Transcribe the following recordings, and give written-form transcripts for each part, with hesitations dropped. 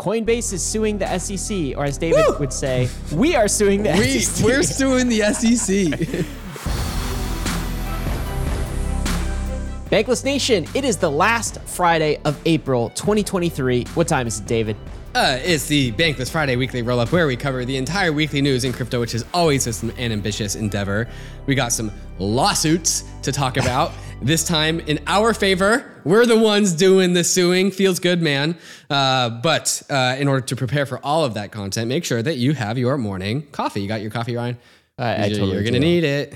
Coinbase is suing the SEC, or as David would say, we are suing the SEC. We're suing the SEC. Bankless Nation, it is the last Friday of April 2023. What time is it, David? It's the Bankless Friday weekly roll-up where we cover the entire weekly news in crypto, which is always an ambitious endeavor. We got some lawsuits to talk about. This time in our favor, we're the ones doing the suing. Feels good, man. But in order to prepare for all of that content, make sure that you have your morning coffee. You got your coffee, Ryan? You're going to need it.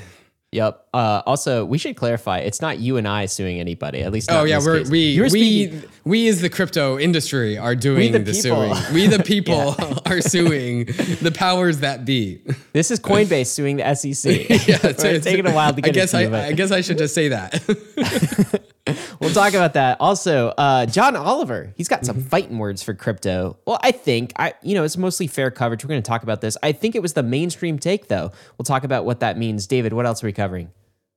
Yep. Also, we should clarify, it's not you and I suing anybody, at least not in this case. We as the crypto industry are doing the suing. We the people are suing the powers that be. This is Coinbase suing the SEC. It's taking a while to get I guess I should just say that. We'll talk about that. Also, John Oliver, he's got some fighting words for crypto. Well, I think, it's mostly fair coverage. We're going to talk about this. I think it was the mainstream take, though. We'll talk about what that means. David, what else are we covering?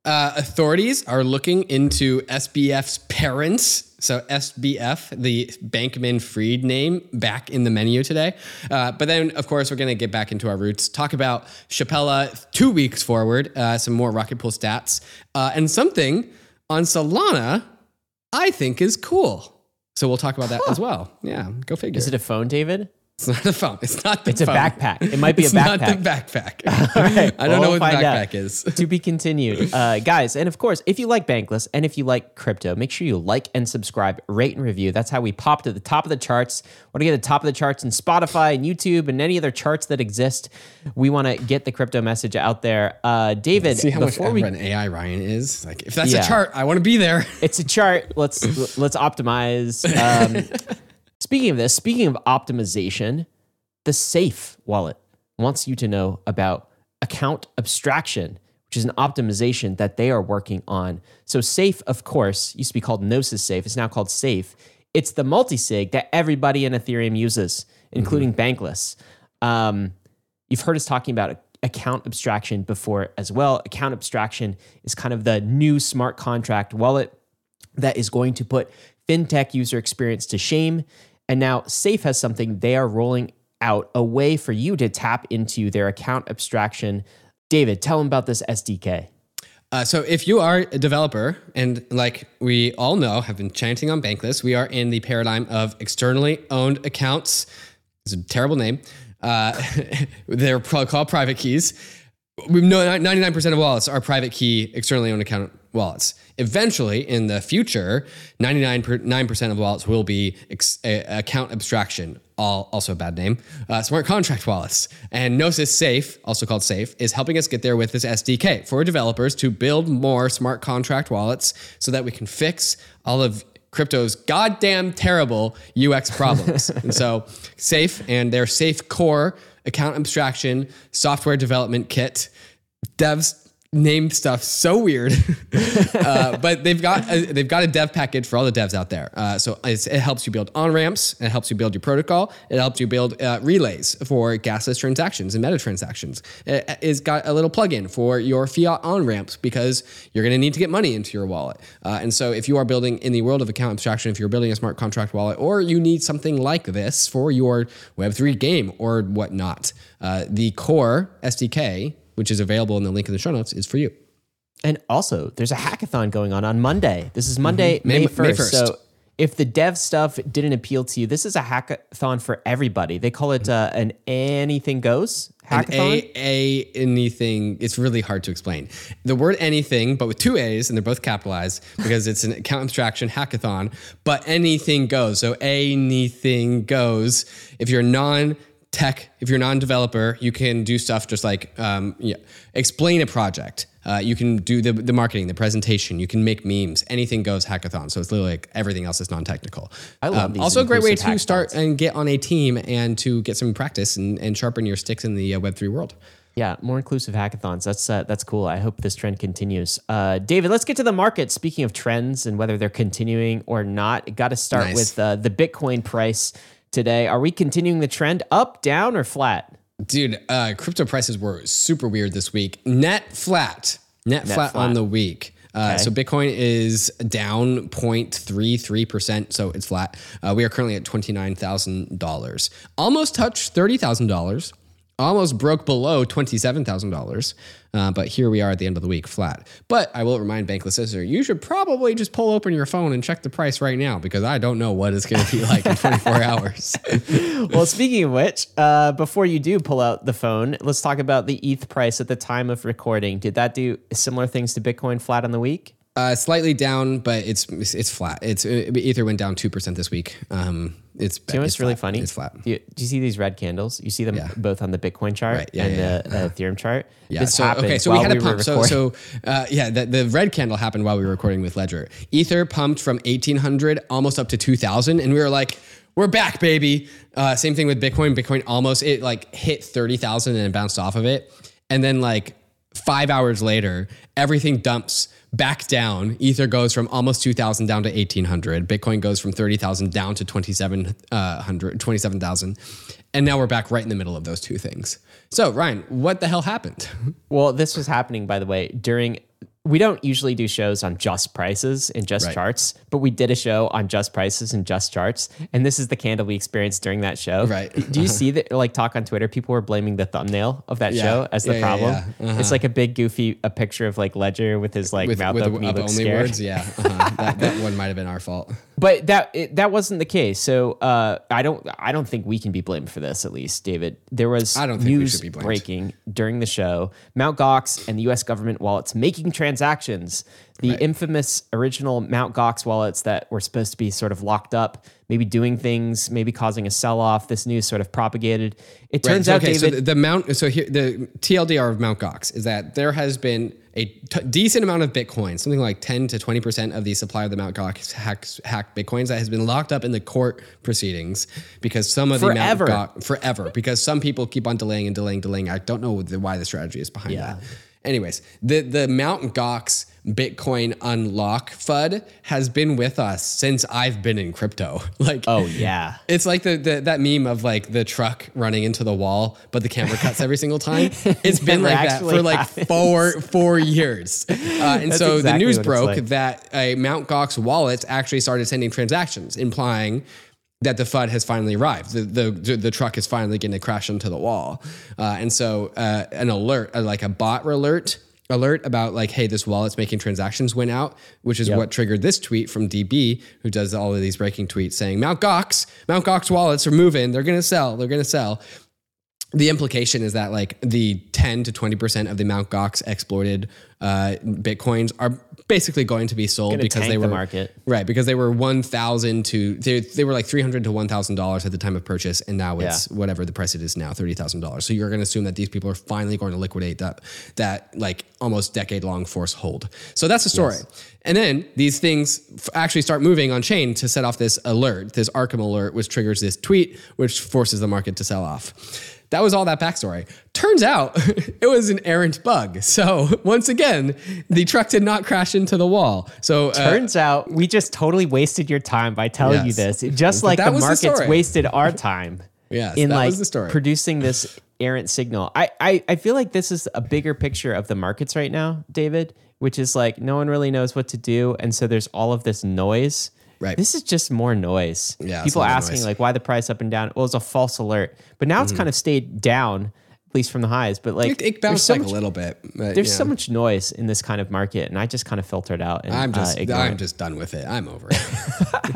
Authorities are looking into SBF's parents. So SBF, the Bankman-Fried name, back in the menu today. But then, of course, we're going to get back into our roots, talk about Chapella 2 weeks forward, some more Rocket Pool stats, and something on Solana, I think is cool. So we'll talk about that as well. Yeah, go figure. Is it a phone, David? It's not a phone. It's not the phone. It's a backpack. It might be a backpack. It's not the backpack. All right. I don't know what the backpack is. To be continued. Guys, and of course, if you like Bankless and if you like crypto, make sure you like and subscribe, rate and review. That's how we pop to the top of the charts. Want to get to the top of the charts in Spotify and YouTube and any other charts that exist. We want to get the crypto message out there. David, see how much an AI Ryan is? Like, if that's a chart, I want to be there. It's a chart. Let's optimize. Speaking of optimization, the Safe Wallet wants you to know about account abstraction, which is an optimization that they are working on. So Safe, of course, used to be called Gnosis Safe. It's now called Safe. It's the multisig that everybody in Ethereum uses, including Bankless. You've heard us talking about account abstraction before as well. Account abstraction is kind of the new smart contract wallet that is going to put fintech user experience to shame. And now Safe has something they are rolling out, a way for you to tap into their account abstraction. David, tell them about this SDK. So if you are a developer, and like we all know, have been chanting on Bankless, we are in the paradigm of externally owned accounts. It's a terrible name. They're called private keys. We know 99% of wallets are private key, externally owned account wallets. Eventually, in the future, 99% of wallets will be account abstraction, also a bad name, smart contract wallets. And Gnosis Safe, also called Safe, is helping us get there with this SDK for developers to build more smart contract wallets so that we can fix all of crypto's goddamn terrible UX problems. And so Safe and their Safe Core account abstraction software development kit, devs name stuff so weird, but they've got a dev package for all the devs out there. So it helps you build on ramps, it helps you build your protocol, it helps you build relays for gasless transactions and meta transactions. It's got a little plugin for your fiat on ramps because you're going to need to get money into your wallet. And so, if you are building in the world of account abstraction, if you're building a smart contract wallet, or you need something like this for your Web3 game or whatnot, the Core SDK, which is available in the link in the show notes, is for you. And also, there's a hackathon going on Monday. This is Monday, May 1st. So if the dev stuff didn't appeal to you, this is a hackathon for everybody. They call it an anything goes hackathon. Anything. It's really hard to explain. The word anything, but with two A's, and they're both capitalized because it's an account abstraction hackathon, but anything goes. So anything goes. If you're if you're a non-developer, you can do stuff just like explain a project. You can do the marketing, the presentation. You can make memes. Anything goes hackathon. So it's literally like everything else is non-technical. I love these. Also, a great way to start and get on a team and to get some practice and sharpen your sticks in the Web3 world. Yeah, more inclusive hackathons. That's cool. I hope this trend continues. David, let's get to the market. Speaking of trends and whether they're continuing or not, got to start with the Bitcoin price. Today, are we continuing the trend up, down, or flat? Dude, crypto prices were super weird this week. Net flat on the week. So Bitcoin is down 0.33%, so it's flat. We are currently at $29,000. Almost touched $30,000. Almost broke below $27,000. But here we are at the end of the week, flat. But I will remind Bankless listener, you should probably just pull open your phone and check the price right now, because I don't know what it's going to be like in 24 hours. Well, speaking of which, before you do pull out the phone, let's talk about the ETH price at the time of recording. Did that do similar things to Bitcoin, flat on the week? Slightly down, but it's flat. Ether went down 2% this week. It's really funny. It's flat. Do you see these red candles? You see them both on the Bitcoin chart and the Ethereum chart. Yeah. This happened. Okay. So while we had a pump. The red candle happened while we were recording with Ledger. Ether pumped from 1,800 almost up to 2,000, and we were like, "We're back, baby." Same thing with Bitcoin. Bitcoin almost hit 30,000 and it bounced off of it, and then 5 hours later, everything dumps back down. Ether goes from almost 2,000 down to 1,800. Bitcoin goes from 30,000 down to 27,000. And now we're back right in the middle of those two things. So Ryan, what the hell happened? Well, this was happening, by the way, we don't usually do shows on just prices and just charts, but we did a show on just prices and just charts. And this is the candle we experienced during that show. Right. Do you see that talk on Twitter? People were blaming the thumbnail of that show as the problem. Yeah, yeah. Uh-huh. It's like a big goofy, a picture of Ledger with his mouth open. He looks scared. Words. Yeah. Uh-huh. that one might've been our fault. But that wasn't the case. So I don't think we can be blamed for this, at least, David. There was news breaking during the show. Mt. Gox and the U.S. government wallets making transactions. The infamous original Mt. Gox wallets that were supposed to be sort of locked up, maybe doing things, maybe causing a sell-off. This news sort of propagated. It turns out, David... So the TLDR of Mt. Gox is that there has been a decent amount of Bitcoin, something like 10 to 20% of the supply of the Mt. Gox hack Bitcoins that has been locked up in the court proceedings because some of the Mt. Gox... Forever. Because some people keep on delaying. I don't know why the strategy is behind that. Anyways, the Mt. Gox Bitcoin unlock FUD has been with us since I've been in crypto. It's like that meme of the truck running into the wall, but the camera cuts every single time. It's been like that for four years. And so the news broke that a Mt. Gox wallet actually started sending transactions, implying that the FUD has finally arrived. The truck is finally going to crash into the wall. And so an alert, like a bot alert about hey, this wallet's making transactions went out, which is what triggered this tweet from DB, who does all of these breaking tweets saying, Mt. Gox wallets are moving. They're going to sell. The implication is that the 10 to 20% of the Mt. Gox exploited Bitcoins are basically going to be sold because they were market. Right, because they were $300 to $1,000 at the time of purchase, and now it's whatever the price it is now, $30,000. So you're going to assume that these people are finally going to liquidate that almost decade-long forced hold. So that's the story. Yes. And then these things actually start moving on chain to set off this alert, this Arkham alert, which triggers this tweet, which forces the market to sell off. That was all that backstory. Turns out it was an errant bug. So once again, the truck did not crash into the wall. So turns out we just totally wasted your time by telling you this. Just like the markets wasted our time producing this errant signal. I feel like this is a bigger picture of the markets right now, David, which is no one really knows what to do. And so there's all of this noise. Right. This is just more noise. Yeah, people asking why the price up and down. Well, it was a false alert, but now it's kind of stayed down, at least from the highs. But it bounced a little bit. But, there's so much noise in this kind of market, and I just kind of filter it out. And I'm just done with it. I'm over it.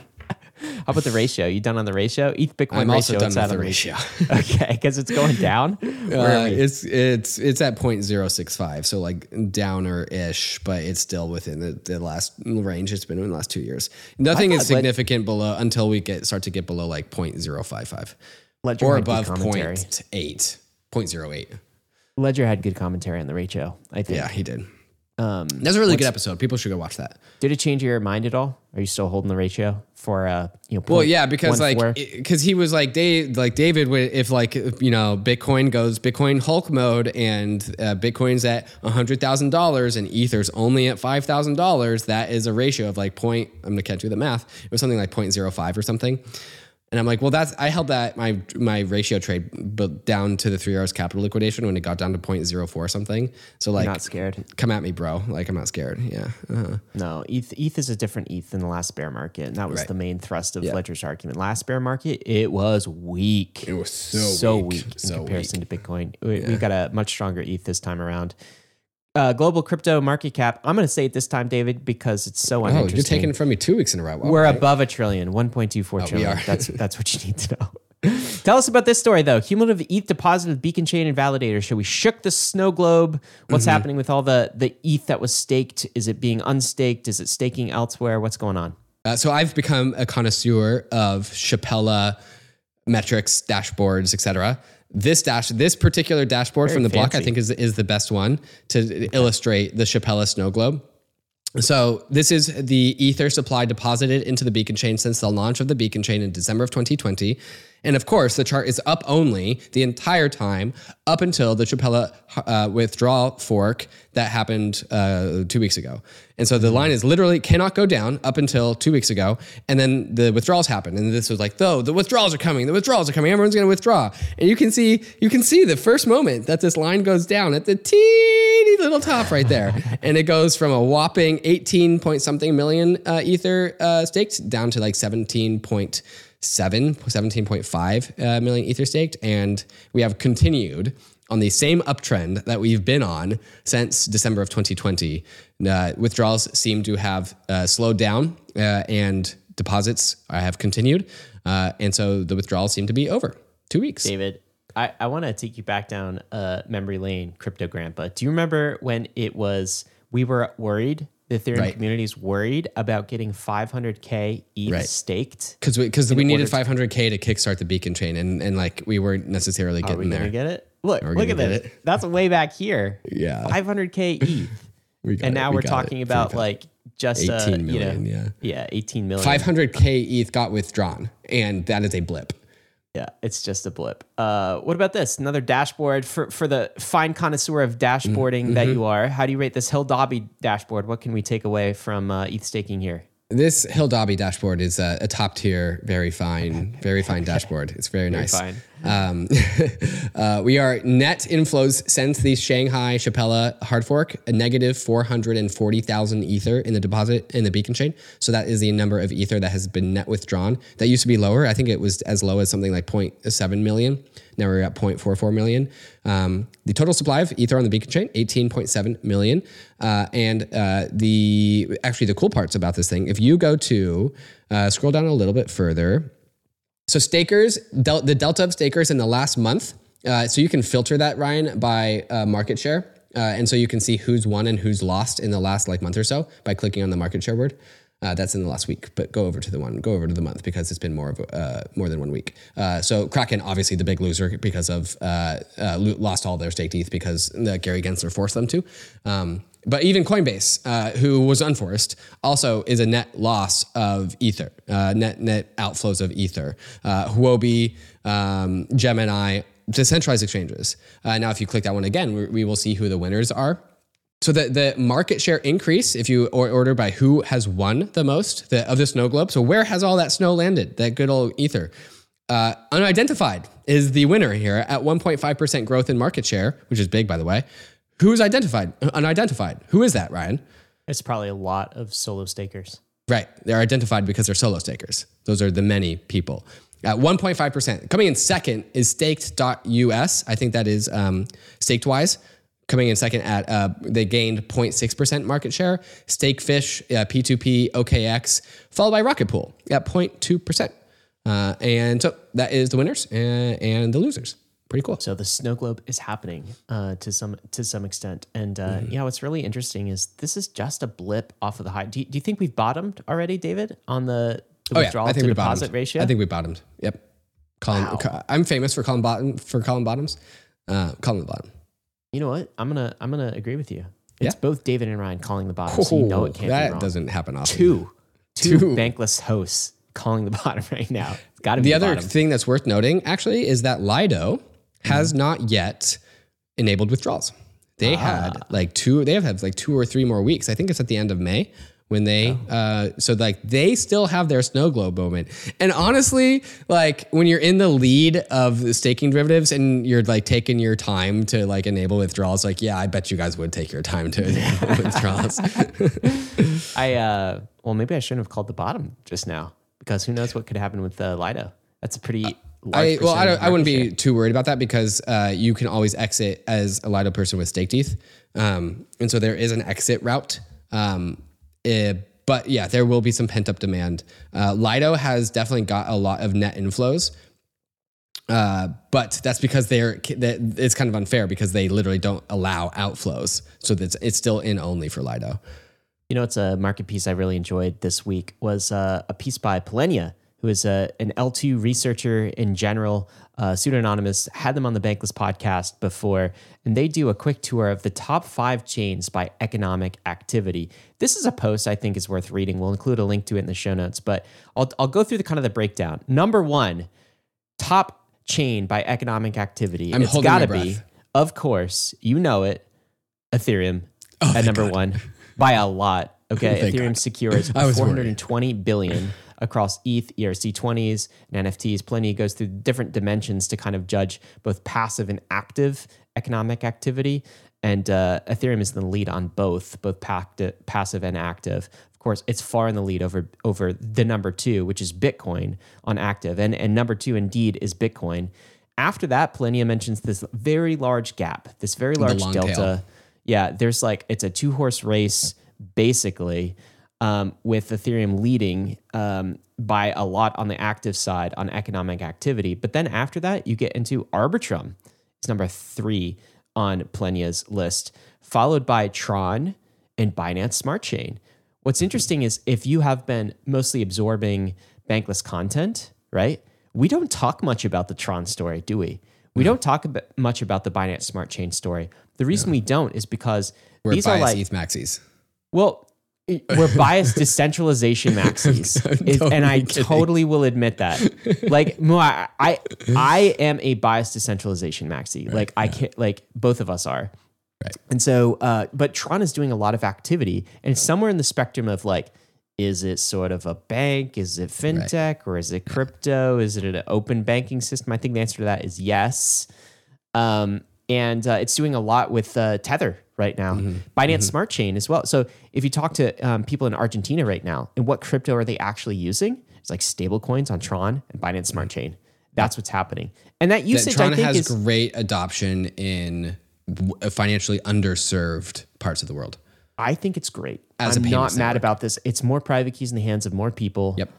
How about the ratio? You done on the ratio? ETH Bitcoin ratio. I'm also done with the ratio. Okay, because it's going down. It's at 0.065, so downer-ish, but it's still within the last range it's been in the last 2 years. Nothing is significant below until we start to get below 0.055 Ledger or above 0.08. Ledger had good commentary on the ratio, I think. Yeah, he did. That's a really good episode. People should go watch that. Did it change your mind at all? Are you still holding the ratio for because he was David, if Bitcoin goes Bitcoin Hulk mode and Bitcoin's at $100,000 and Ether's only at $5,000, that is a ratio of I'm gonna can't do the math. It was something 0.05 or something. And I'm like, well, that's, I held that my ratio trade, but down to the 3 hours capital liquidation when it got down to 0.04 or something. So like, not scared. Come at me, bro. Like, I'm not scared. Yeah. Uh-huh. No, ETH is a different ETH than the last bear market, and that was the main thrust of Ledger's argument. Last bear market, it was weak. It was so weak in comparison to Bitcoin. We got a much stronger ETH this time around. Global crypto market cap. I'm going to say it this time, David, because it's so uninteresting. You're taking it from me 2 weeks in a row. We're above a trillion, 1.24 trillion. That's what you need to know. Tell us about this story, though. Cumulative ETH deposit with Beacon Chain and validator. So we shook the snow globe. What's happening with all the ETH that was staked? Is it being unstaked? Is it staking elsewhere? What's going on? So I've become a connoisseur of Chapella metrics, dashboards, etc. This particular dashboard from the block, I think is the best one to illustrate the Chapella snow globe. So this is the Ether supply deposited into the Beacon Chain since the launch of the Beacon Chain in December of 2020. And of course, the chart is up only the entire time up until the Chapella withdrawal fork that happened 2 weeks ago. And so the line is literally cannot go down up until 2 weeks ago. And then the withdrawals happened. And this was like, the withdrawals are coming. The withdrawals are coming. Everyone's going to withdraw. And you can see the first moment that this line goes down at the teeny little top right there. And it goes from a whopping 18 point something million Ether staked down to like 17.5 million Ether staked. And we have continued on the same uptrend that we've been on since December of 2020. Withdrawals seem to have slowed down and deposits have continued. And so the withdrawals seem to be over 2 weeks. David, I want to take you back down memory lane, Crypto Grandpa. Do you remember when we were worried? The Ethereum community is worried about getting 500K ETH staked. Because we needed 500K to kickstart the Beacon Chain, and like we weren't necessarily getting there. Are we going to get it? Look at this. That's way back here. Yeah. 500K ETH. We're talking about like just 18 million. Yeah, 18 million. 500K ETH got withdrawn, and that is a blip. Yeah, it's just a blip. What about this? Another dashboard for the fine connoisseur of dashboarding that you are. How do you rate this Hill Dobby dashboard? What can we take away from ETH staking here? This Hill Dobby dashboard is a top tier, very fine dashboard. It's very nice. Fine. We are net inflows since the Shanghai Chapella hard fork, a negative 440,000 Ether in the deposit in the Beacon Chain. So that is the number of Ether that has been net withdrawn. That used to be lower. I think it was as low as something like 0.7 million. Now we're at 0.44 million. The total supply of Ether on the Beacon Chain, 18.7 million. The cool parts about this thing, if you go to, scroll down a little bit further. So stakers, the delta of stakers in the last month. So you can filter that, Ryan, by market share. And so you can see who's won and who's lost in the last like month or so by clicking on the market share word. That's in the last week, but go over to the month because it's been more than 1 week. So Kraken, obviously the big loser because of lost all their staked ETH because Gary Gensler forced them to. But even Coinbase, who was unforced, also is a net loss of Ether, net outflows of Ether. Huobi, Gemini, decentralized exchanges. Now, if you click that one again, we will see who the winners are. So the market share increase, if you order by who has won the most of the snow globe. So where has all that snow landed? That good old Ether. Unidentified is the winner here at 1.5% growth in market share, which is big, by the way. Who is identified? Unidentified. Who is that, Ryan? It's probably a lot of solo stakers. Right. They're identified because they're solo stakers. Those are the many people. At 1.5%. Coming in second is staked.us. I think that is staked-wise. Coming in second at, they gained 0.6% market share. Stakefish, P2P, OKX, followed by Rocket Pool at 0.2%. And so that is the winners and the losers. Pretty cool. So the snow globe is happening to some extent, and what's really interesting is this is just a blip off of the high. Do you think we've bottomed already, David, on the withdrawal to deposit ratio? I think we bottomed. Yep. I'm famous for calling bottoms. Calling the bottom. You know what? I'm gonna agree with you. It's both David and Ryan calling the bottom. So you know it can't be wrong. That doesn't happen often. Two Bankless hosts calling the bottom right now. It's got to be the other thing that's worth noting actually is that Lido has not yet enabled withdrawals. They have like 2 or 3 more weeks. I think it's at the end of May when they, so like they still have their snow globe moment. And honestly, like when you're in the lead of staking derivatives and you're like taking your time to like enable withdrawals, like, yeah, I bet you guys would take your time to enable withdrawals. Well, maybe I shouldn't have called the bottom just now because who knows what could happen with Lido. That's a pretty... I wouldn't be too worried about that because you can always exit as a Lido person with stake teeth. And so there is an exit route. But yeah, there will be some pent up demand. Lido has definitely got a lot of net inflows. But that's because it's kind of unfair because they literally don't allow outflows. So that's, it's still in only for Lido. You know, it's a market piece I really enjoyed this week was a piece by Polynya, who is an L2 researcher in general, pseudonymous, had them on the Bankless podcast before, and they do a quick tour of the top 5 chains by economic activity. This is a post I think is worth reading. We'll include a link to it in the show notes, but I'll go through the kind of the breakdown. Number 1, top chain by economic activity. It's got to be, of course, you know it, Ethereum at number 1 by a lot. Okay, Ethereum secures $420 billion. Across ETH, ERC20s, and NFTs. Polynya goes through different dimensions to kind of judge both passive and active economic activity. And Ethereum is in the lead on both passive and active. Of course, it's far in the lead over the number 2, which is Bitcoin on active. And number 2, indeed, is Bitcoin. After that, Polynya mentions this very large gap, this very large delta. Tail. Yeah, there's like, it's a 2-horse race, basically. With Ethereum leading by a lot on the active side on economic activity. But then after that, you get into Arbitrum. It's number 3 on Polynya's list, followed by Tron and Binance Smart Chain. What's interesting is if you have been mostly absorbing Bankless content, right? We don't talk much about the Tron story, do we? We don't talk much about the Binance Smart Chain story. The reason we don't is because these are like... ETH maxis. Well... We're biased decentralization maxis. I totally will admit that. Like, I am a biased decentralization maxi. Right, like, I can't, like, both of us are. Right. And so, but Tron is doing a lot of activity and somewhere in the spectrum of like, is it sort of a bank? Is it fintech? Right. Or is it crypto? Is it an open banking system? I think the answer to that is yes. And it's doing a lot with Tether right now. Binance Smart Chain as well. So if you talk to people in Argentina right now, and what crypto are they actually using? It's like stable coins on Tron and Binance Smart Chain. That's what's happening. And that usage, I think, has great adoption in financially underserved parts of the world. I think it's great. I'm not mad about this. It's more private keys in the hands of more people. Yep.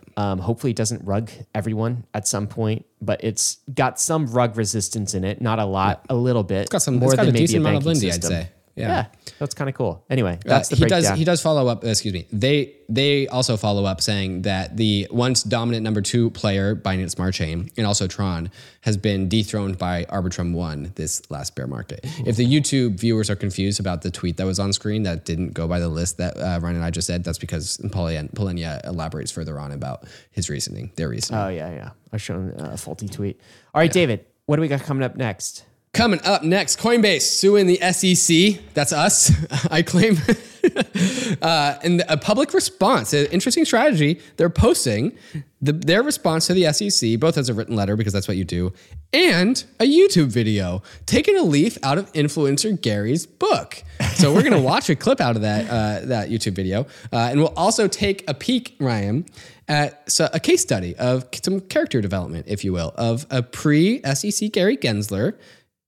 Hopefully it doesn't rug everyone at some point, but it's got some rug resistance in it. Not a lot, a little bit. It's got some, more than maybe a banking system. I'd say. Yeah, that's kind of cool. Anyway, that's the breakdown. He does follow up, excuse me. They also follow up saying that the once dominant number 2 player, Binance Smart Chain, and also Tron, has been dethroned by Arbitrum 1 this last bear market. Ooh. If the YouTube viewers are confused about the tweet that was on screen that didn't go by the list that Ryan and I just said, that's because Polynya elaborates further on about his reasoning, their reasoning. Oh, yeah. I've shown a faulty tweet. All right, David, what do we got coming up next? Coming up next, Coinbase suing the SEC. That's us, I claim. And a public response, an interesting strategy. They're posting their response to the SEC, both as a written letter, because that's what you do, and a YouTube video, taking a leaf out of influencer Gary's book. So we're going to watch a clip out of that YouTube video. And we'll also take a peek, Ryan, at a case study of some character development, if you will, of a pre-SEC Gary Gensler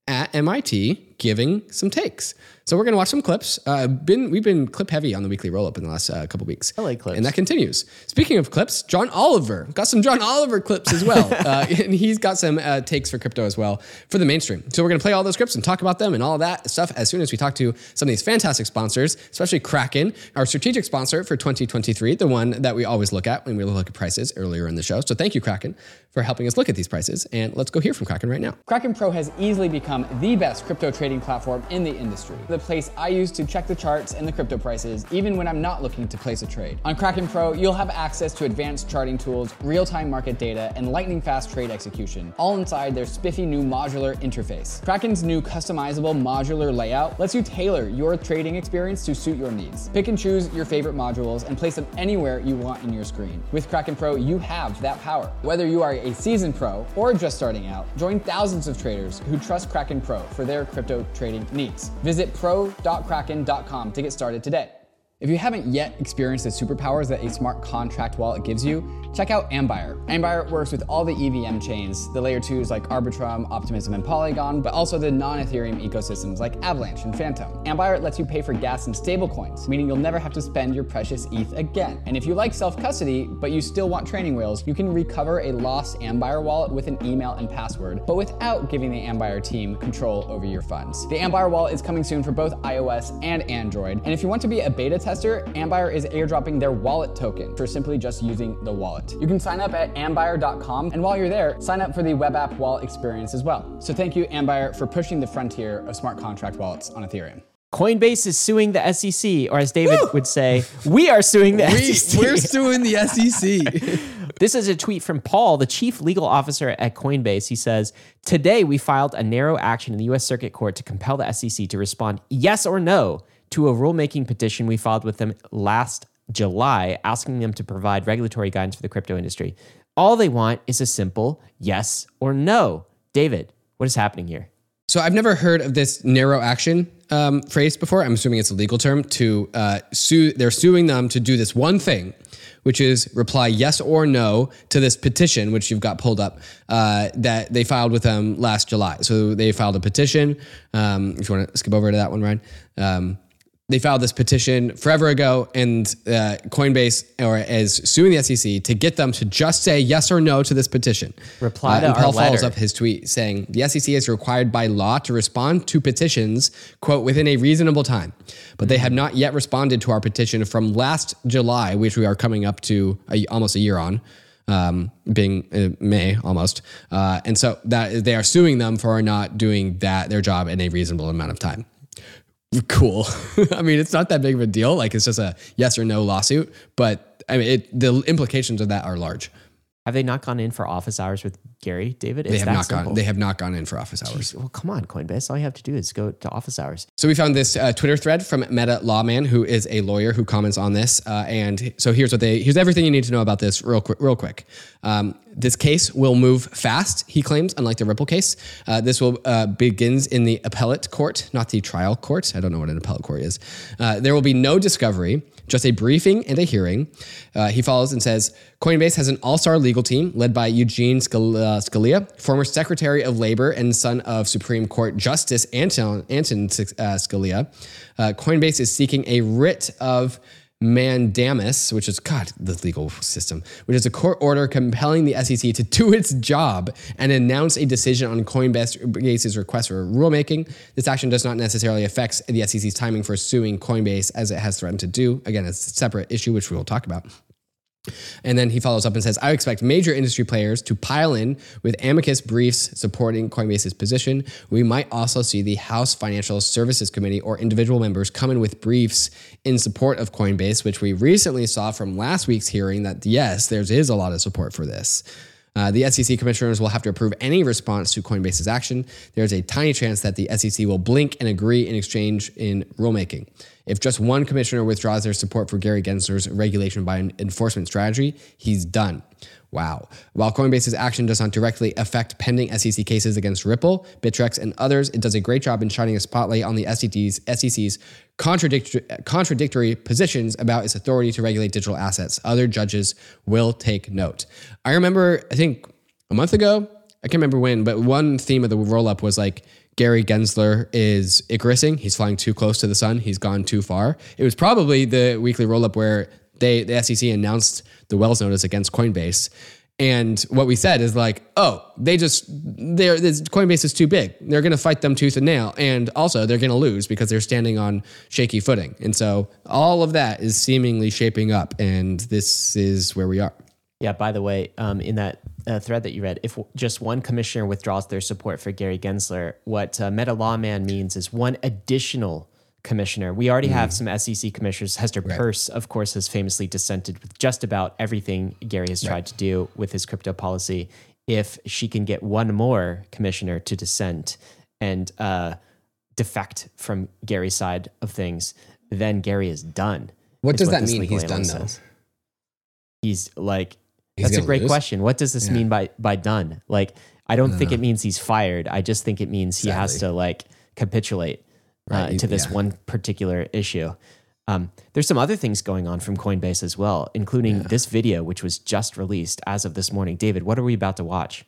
at MIT giving some takes. So we're going to watch some clips. We've been clip heavy on the weekly roll-up in the last couple weeks. I like clips. And that continues. Speaking of clips, John Oliver. Got some John Oliver clips as well. And he's got some takes for crypto as well for the mainstream. So we're going to play all those clips and talk about them and all that stuff as soon as we talk to some of these fantastic sponsors, especially Kraken, our strategic sponsor for 2023, the one that we always look at when we look at prices earlier in the show. So thank you, Kraken, for helping us look at these prices. And let's go hear from Kraken right now. Kraken Pro has easily become the best crypto trading platform in the industry. the place I use to check the charts and the crypto prices, even when I'm not looking to place a trade. On Kraken Pro, you'll have access to advanced charting tools, real-time market data, and lightning-fast trade execution, all inside their spiffy new modular interface. Kraken's new customizable modular layout lets you tailor your trading experience to suit your needs. Pick and choose your favorite modules and place them anywhere you want in your screen. With Kraken Pro, you have that power. Whether you are a seasoned pro or just starting out, join thousands of traders who trust Kraken Pro for their crypto trading needs. Visit pro.kraken.com to get started today. If you haven't yet experienced the superpowers that a smart contract wallet gives you, check out Ambire. Ambire works with all the EVM chains, the layer 2s like Arbitrum, Optimism, and Polygon, but also the non-Ethereum ecosystems like Avalanche and Phantom. Ambire lets you pay for gas and stablecoins, meaning you'll never have to spend your precious ETH again. And if you like self-custody, but you still want training wheels, you can recover a lost Ambire wallet with an email and password, but without giving the Ambire team control over your funds. The Ambire wallet is coming soon for both iOS and Android, and if you want to be a beta tester, Ambire is airdropping their wallet token for simply just using the wallet. You can sign up at ambire.com, and while you're there, sign up for the web app wallet experience as well. So thank you, Ambire, for pushing the frontier of smart contract wallets on Ethereum. Coinbase is suing the SEC, or as David would say, we are suing the SEC. We're suing the SEC. This is a tweet from Paul, the chief legal officer at Coinbase. He says, today we filed a narrow action in the U.S. Circuit Court to compel the SEC to respond yes or no to a rulemaking petition we filed with them last July, asking them to provide regulatory guidance for the crypto industry. All they want is a simple yes or no. David, what is happening here? So I've never heard of this narrow action phrase before. I'm assuming it's a legal term to sue. They're suing them to do this one thing, which is reply yes or no to this petition, which you've got pulled up, that they filed with them last July. So they filed a petition. If you want to skip over to that one, Ryan. They filed this petition forever ago, and Coinbase is suing the SEC to get them to just say yes or no to this petition. Reply to our letter. Paul follows up his tweet saying, the SEC is required by law to respond to petitions, quote, within a reasonable time. But they have not yet responded to our petition from last July, which we are coming up to almost a year on, being May almost. And so that they are suing them for not doing that, their job, in a reasonable amount of time. Cool. I mean, it's not that big of a deal. Like, it's just a yes or no lawsuit. But I mean, the implications of that are large. Have they not gone in for office hours with Gary, David? They have not gone in for office hours. Jeez, well, come on, Coinbase. All you have to do is go to office hours. So we found this Twitter thread from Meta Lawman, who is a lawyer who comments on this. And so here's everything you need to know about this real quick. This case will move fast, he claims, unlike the Ripple case. This will begins in the appellate court, not the trial court. I don't know what an appellate court is. There will be no discovery, just a briefing and a hearing. He follows and says, Coinbase has an all-star legal team led by Eugene Scalia, former Secretary of Labor and son of Supreme Court Justice Antonin Scalia. Coinbase is seeking a writ of mandamus, which is, God, the legal system, which is a court order compelling the SEC to do its job and announce a decision on Coinbase's request for rulemaking. This action does not necessarily affect the SEC's timing for suing Coinbase, as it has threatened to do. Again, it's a separate issue, which we will talk about. And then he follows up and says, I expect major industry players to pile in with amicus briefs supporting Coinbase's position. We might also see the House Financial Services Committee or individual members come in with briefs in support of Coinbase, which we recently saw from last week's hearing that, yes, there is a lot of support for this. The SEC commissioners will have to approve any response to Coinbase's action. There's a tiny chance that the SEC will blink and agree in exchange in rulemaking. If just one commissioner withdraws their support for Gary Gensler's regulation by enforcement strategy, he's done. Wow. While Coinbase's action does not directly affect pending SEC cases against Ripple, Bittrex, and others, it does a great job in shining a spotlight on the SEC's contradictory positions about its authority to regulate digital assets. Other judges will take note. I remember, I think a month ago, I can't remember when, but one theme of the roll-up was like, Gary Gensler is Icarusing. He's flying too close to the sun. He's gone too far. It was probably the weekly roll-up where the SEC announced the Wells notice against Coinbase. And what we said is like, oh, Coinbase is too big. They're going to fight them tooth and nail. And also they're going to lose because they're standing on shaky footing. And so all of that is seemingly shaping up. And this is where we are. Yeah, by the way, in that thread that you read, if just one commissioner withdraws their support for Gary Gensler, what Meta Lawman means is one additional commissioner. We already have some SEC commissioners. Hester Peirce, of course, has famously dissented with just about everything Gary has tried to do with his crypto policy. If she can get one more commissioner to dissent and defect from Gary's side of things, then Gary is done. What does that mean he's done, though? He's like, that's a great question. What does this mean by done? Like, I don't think it means he's fired. I just think it means he has to like capitulate to this one particular issue. There's some other things going on from Coinbase as well, including this video, which was just released as of this morning. David, what are we about to watch?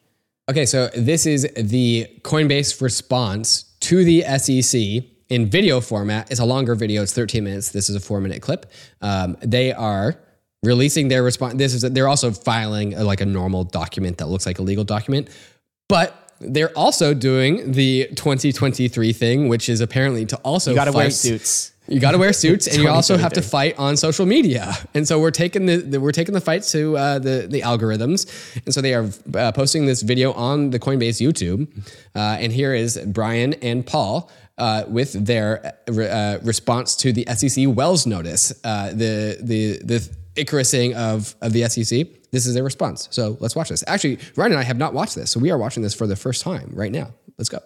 Okay, so this is the Coinbase response to the SEC in video format. It's a longer video. It's 13 minutes. This is a 4-minute clip. They are releasing their response. They're also filing a normal document that looks like a legal document, but they're also doing the 2023 thing, which is apparently to also wear suits. You got to wear suits, and you also have to fight on social media. And so we're taking the fight to the algorithms. And so they are posting this video on the Coinbase YouTube. And here is Brian and Paul with their response to the SEC Wells notice, the Icarusing of the SEC. This is their response. So let's watch this. Actually, Ryan and I have not watched this, so we are watching this for the first time right now. Let's go.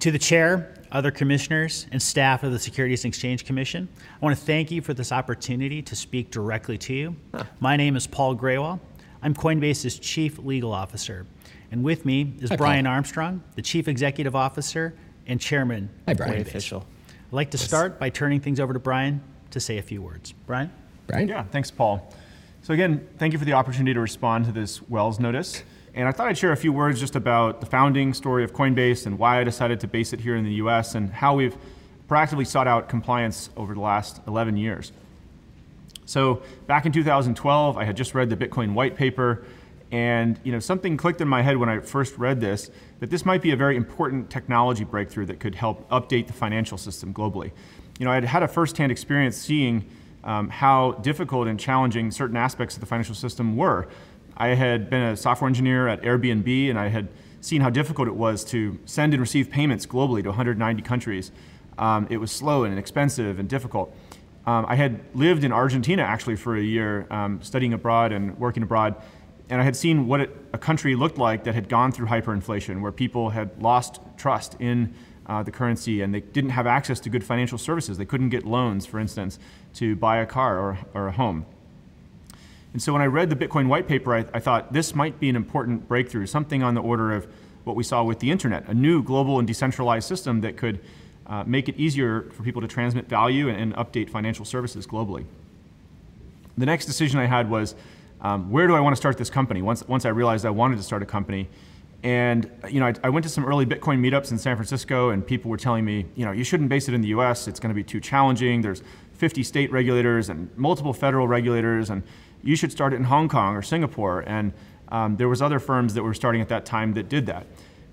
To the chair, other commissioners, and staff of the Securities and Exchange Commission, I want to thank you for this opportunity to speak directly to you. My name is Paul Grewal. I'm Coinbase's Chief Legal Officer. And with me is Brian Armstrong, the Chief Executive Officer and Chairman of Coinbase. Official. I'd like to start by turning things over to Brian to say a few words. Brian? Right? Yeah, thanks, Paul. So again, thank you for the opportunity to respond to this Wells notice. And I thought I'd share a few words just about the founding story of Coinbase and why I decided to base it here in the US and how we've proactively sought out compliance over the last 11 years. So back in 2012, I had just read the Bitcoin white paper, and something clicked in my head when I first read this, that this might be a very important technology breakthrough that could help update the financial system globally. I'd had a firsthand experience seeing how difficult and challenging certain aspects of the financial system were. I had been a software engineer at Airbnb, and I had seen how difficult it was to send and receive payments globally to 190 countries. It was slow and expensive and difficult. I had lived in Argentina actually for a year, studying abroad and working abroad, and I had seen what a country looked like that had gone through hyperinflation, where people had lost trust in the currency, and they didn't have access to good financial services. They couldn't get loans, for instance, to buy a car or a home. And so when I read the Bitcoin white paper, I thought this might be an important breakthrough, something on the order of what we saw with the internet, a new global and decentralized system that could make it easier for people to transmit value and update financial services globally. The next decision I had was, where do I want to start this company? Once I realized I wanted to start a company. And I went to some early Bitcoin meetups in San Francisco, and people were telling me, you shouldn't base it in the US, it's gonna be too challenging. There's 50 state regulators and multiple federal regulators, and you should start it in Hong Kong or Singapore. And there was other firms that were starting at that time that did that.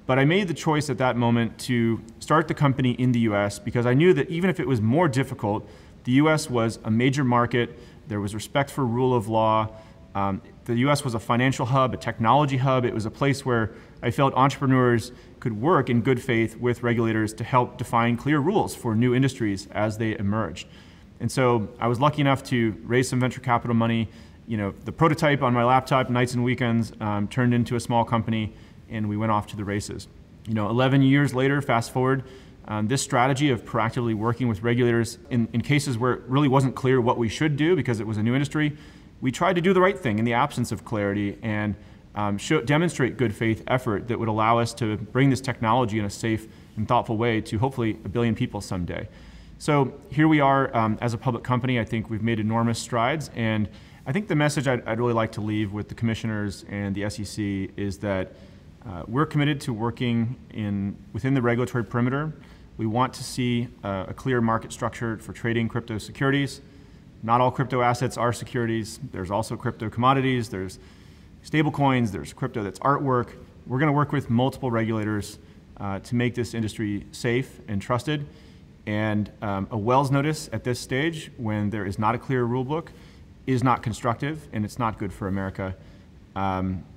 But I made the choice at that moment to start the company in the US because I knew that even if it was more difficult, the US was a major market, there was respect for rule of law, the US was a financial hub, a technology hub. It was a place where I felt entrepreneurs could work in good faith with regulators to help define clear rules for new industries as they emerged. And so I was lucky enough to raise some venture capital money. The prototype on my laptop, nights and weekends, turned into a small company, and we went off to the races. 11 years later, fast forward, this strategy of proactively working with regulators in cases where it really wasn't clear what we should do because it was a new industry, we tried to do the right thing in the absence of clarity and demonstrate good faith effort that would allow us to bring this technology in a safe and thoughtful way to hopefully a billion people someday. So here we are as a public company. I think we've made enormous strides, and I think the message I'd really like to leave with the commissioners and the SEC is that we're committed to working within the regulatory perimeter. We want to see a clear market structure for trading crypto securities. Not all crypto assets are securities. There's also crypto commodities, there's stable coins, there's crypto that's artwork. We're gonna work with multiple regulators to make this industry safe and trusted. And a Wells notice at this stage, when there is not a clear rule book, is not constructive, and it's not good for America.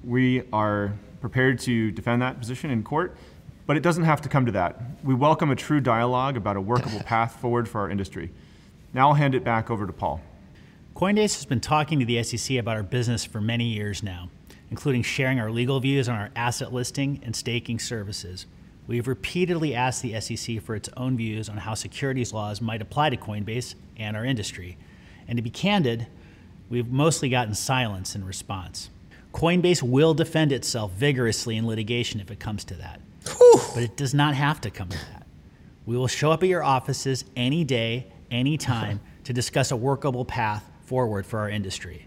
We are prepared to defend that position in court, But it doesn't have to come to that. We welcome a true dialogue about a workable path forward for our industry. Now I'll hand it back over to Paul. Coinbase has been talking to the SEC about our business for many years now, including sharing our legal views on our asset listing and staking services. We have repeatedly asked the SEC for its own views on how securities laws might apply to Coinbase and our industry. And to be candid, we've mostly gotten silence in response. Coinbase will defend itself vigorously in litigation if it comes to that. Whew. But it does not have to come to that. We will show up at your offices any day, any time, to discuss a workable path forward for our industry.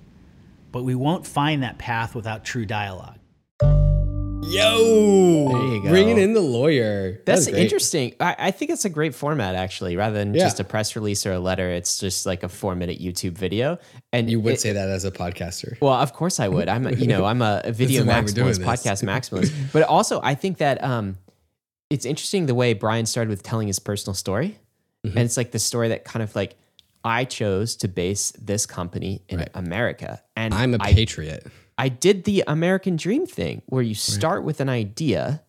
But we won't find that path without true dialogue. Yo, there you go. Bringing in the lawyer. That's interesting. I think it's a great format, actually. Rather than just a press release or a letter, it's just like a 4-minute YouTube video. And you would say that as a podcaster. Well, of course I would. I'm a video maximalist, podcast maximalist. But also, I think that it's interesting the way Brian started with telling his personal story, and it's like the story that kind of like I chose to base this company in America, and I'm a patriot. I did the American dream thing where you start with an idea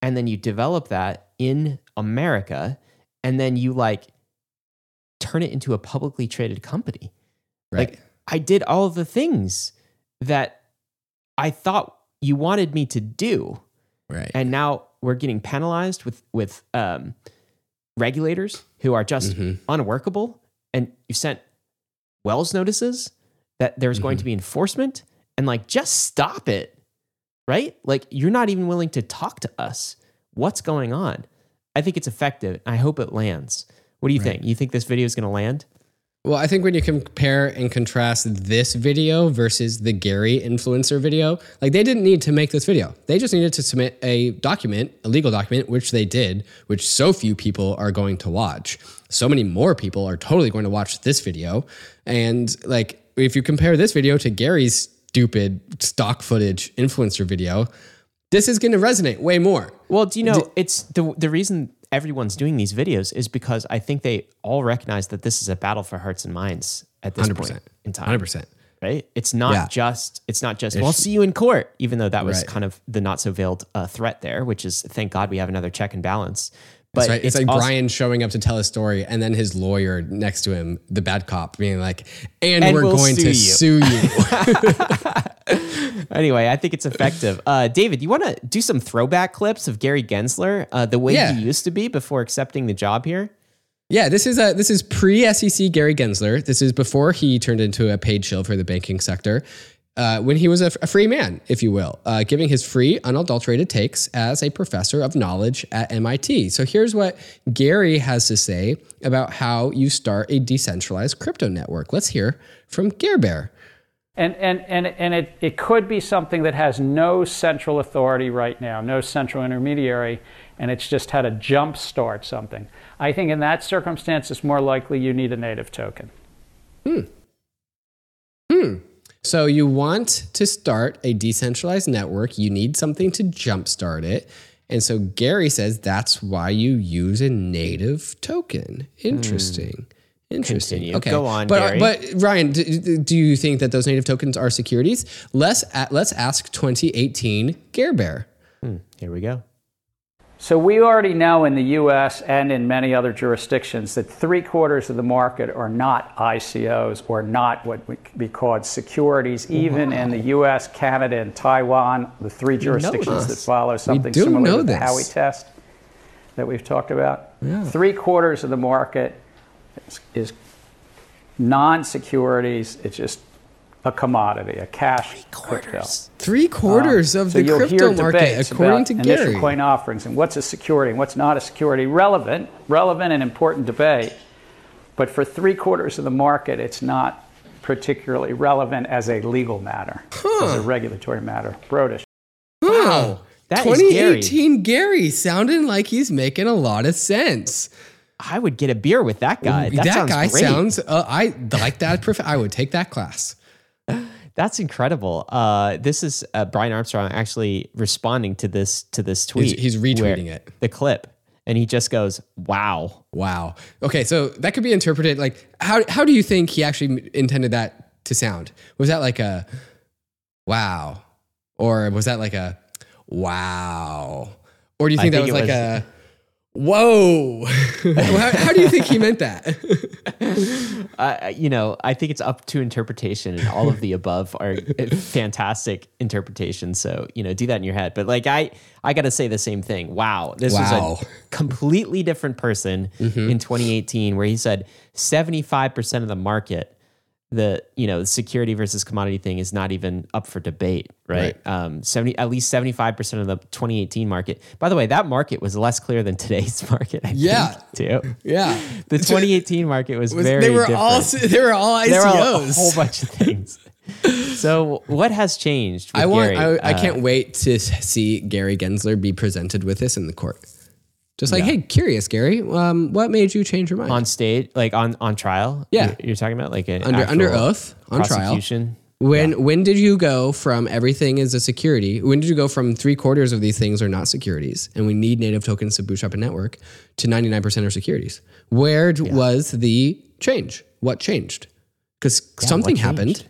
and then you develop that in America and then you like turn it into a publicly traded company. Right. Like I did all of the things that I thought you wanted me to do. Right. And now we're getting penalized with regulators who are just unworkable. And you sent Wells notices that there's going to be enforcement. And like, just stop it, right? Like, you're not even willing to talk to us. What's going on? I think it's effective. I hope it lands. What do you think? You think this video is going to land? Well, I think when you compare and contrast this video versus the Gary influencer video, like they didn't need to make this video. They just needed to submit a document, a legal document, which they did, which so few people are going to watch. So many more people are totally going to watch this video. And like, if you compare this video to Gary's stupid stock footage influencer video, this is going to resonate way more. Well, do you know, it's the reason everyone's doing these videos is because I think they all recognize that this is a battle for hearts and minds at this point in time. 100%. Right? It's not just, we'll see you in court, even though that was kind of the not so veiled threat there, which is, thank God we have another check and balance. But right. It's like also, Brian showing up to tell his story and then his lawyer next to him, the bad cop, being like, and we're we'll going sue to you. Sue you. Anyway, I think it's effective. David, you want to do some throwback clips of Gary Gensler, the way he used to be before accepting the job here? Yeah, this is pre-SEC Gary Gensler. This is before he turned into a paid shill for the banking sector. When he was a free man, if you will, giving his free, unadulterated takes as a professor of knowledge at MIT. So here's what Gary has to say about how you start a decentralized crypto network. Let's hear from Gare Bear. And it could be something that has no central authority right now, no central intermediary, and it's just had a jump start something. I think in that circumstance, it's more likely you need a native token. So you want to start a decentralized network. You need something to jumpstart it. And so Gary says that's why you use a native token. Interesting. Interesting. Continue. Okay. Go on, Gary. But Ryan, do you think that those native tokens are securities? Let's ask 2018 Gare Bear. Here we go. So we already know in the U.S. and in many other jurisdictions that 3/4 of the market are not ICOs or not what would be called securities, even in the U.S., Canada, and Taiwan, the three jurisdictions that follow something similar to the Howey test that we've talked about. Yeah. 3/4 of the market is non-securities. It's just a commodity, a cash crypto. 3/4 of the crypto market, according to Gary. Initial coin offerings and what's a security and what's not a security. Relevant and important debate. But for 3/4 of the market, it's not particularly relevant as a legal matter, as a regulatory matter. Brodish. Wow. That 2018 Gary sounding like he's making a lot of sense. I would get a beer with that guy. That guy sounds great. I like that. Perfect. I would take that class. That's incredible. This is Brian Armstrong actually responding to this tweet. He's retweeting it. The clip. And he just goes, wow. Okay, so that could be interpreted like, how do you think he actually intended that to sound? Was that like a wow? Or was that like a wow? Or do you think that was like a, whoa, how do you think he meant that? I think it's up to interpretation, and all of the above are fantastic interpretations. So, do that in your head. But like, I got to say the same thing. Wow. This is a completely different person in 2018, where he said 75% of the market, the security versus commodity thing is not even up for debate, right? At least 75% of the 2018 market. By the way, that market was less clear than today's market. I think, too. Yeah, the 2018 market was very. They were all ICOs. There were a whole bunch of things. So what has changed? Gary? I can't wait to see Gary Gensler be presented with this in the court. Just like, hey, curious, Gary, what made you change your mind? On stage, like on trial? Yeah. You're talking about like an under oath, on prosecution. Trial. When did you go from everything is a security? When did you go from 3/4 of these things are not securities and we need native tokens to bootstrap a network to 99% are securities? Where was the change? What changed? Because something happened.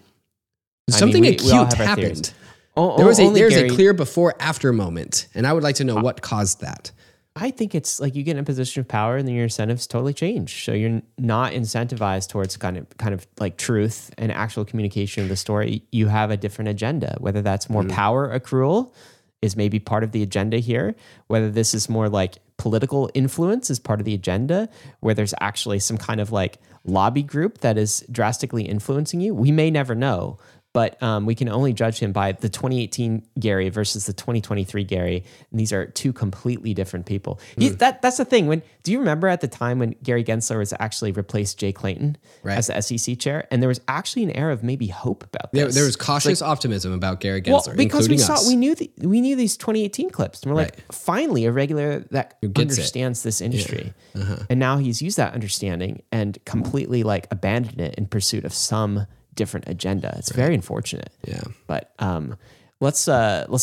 Something acute happened. There's a clear before after moment. And I would like to know what caused that. I think it's like you get in a position of power and then your incentives totally change. So you're not incentivized towards kind of like truth and actual communication of the story. You have a different agenda, whether that's more power accrual is maybe part of the agenda here, whether this is more like political influence is part of the agenda, where there's actually some kind of like lobby group that is drastically influencing you. We may never know. But we can only judge him by the 2018 Gary versus the 2023 Gary. And these are two completely different people. That's the thing. Do you remember at the time when Gary Gensler was actually replaced Jay Clayton as the SEC chair? And there was actually an air of maybe hope about this. There was cautious optimism about Gary Gensler, because we knew these 2018 clips. And we're like, finally, a regular that understands this industry. Yeah. Uh-huh. And now he's used that understanding and completely like abandoned it in pursuit of some different agenda. It's very unfortunate. Yeah. But let's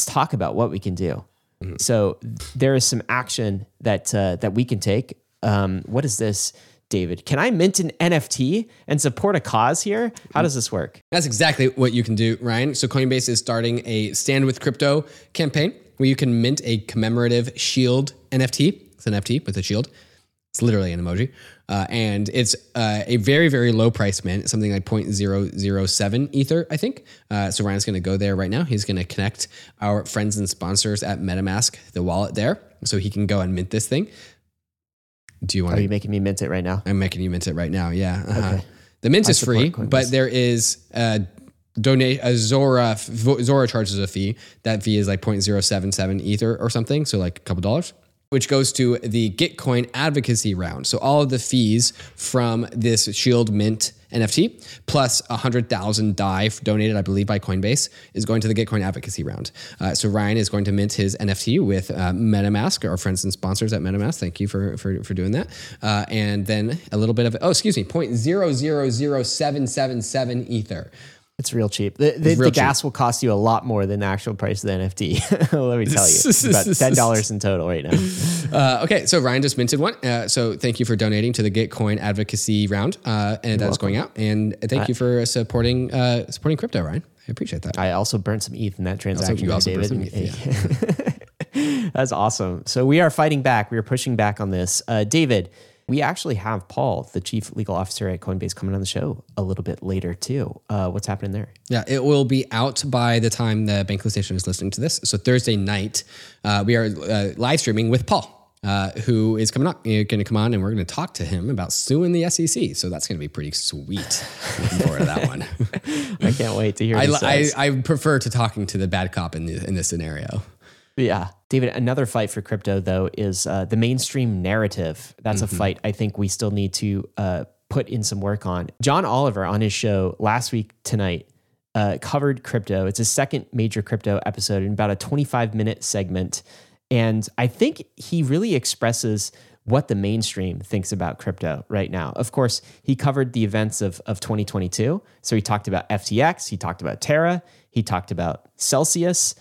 talk about what we can do. Mm-hmm. So there is some action that we can take. What is this, David? Can I mint an NFT and support a cause here? How does this work? That's exactly what you can do, Ryan. So Coinbase is starting a Stand With Crypto campaign where you can mint a commemorative shield NFT. It's an NFT with a shield. It's literally an emoji. And it's a very, very low price mint, something like 0.007 Ether, I think. So Ryan's going to go there right now. He's going to connect our friends and sponsors at MetaMask, the wallet there, so he can go and mint this thing. Are you making me mint it right now? I'm making you mint it right now, yeah. Uh-huh. Okay. The mint is free, but there is Zora charges a fee. That fee is like 0.077 Ether or something, so like a couple dollars, which goes to the Gitcoin advocacy round. So all of the fees from this Shield Mint NFT plus 100,000 DAI donated, I believe, by Coinbase is going to the Gitcoin advocacy round. So Ryan is going to mint his NFT with MetaMask, our friends and sponsors at MetaMask. Thank you for doing that. And then a little bit of 0.00777 Ether. It's real cheap. The gas will cost you a lot more than the actual price of the NFT. Let me tell you, it's about $10 in total right now. Okay, so Ryan just minted one. So thank you for donating to the Gitcoin advocacy round, and that's going out. And thank you for supporting crypto, Ryan. I appreciate that. I also burned some ETH in that transaction. You also burned some ETH. Yeah. That's awesome. So we are fighting back. We are pushing back on this, David. We actually have Paul, the chief legal officer at Coinbase, coming on the show a little bit later too. What's happening there? Yeah, it will be out by the time the Bankless Nation is listening to this. So Thursday night, we are live streaming with Paul, who is coming up. You're going to come on and we're going to talk to him about suing the SEC. So that's going to be pretty sweet. Looking forward to that one. I can't wait to hear what he says. I prefer to talking to the bad cop in this scenario. Yeah. David, another fight for crypto, though, is the mainstream narrative. That's a fight I think we still need to put in some work on. John Oliver on his show tonight covered crypto. It's his second major crypto episode in about a 25-minute segment. And I think he really expresses what the mainstream thinks about crypto right now. Of course, he covered the events of 2022. So he talked about FTX. He talked about Terra. He talked about Celsius.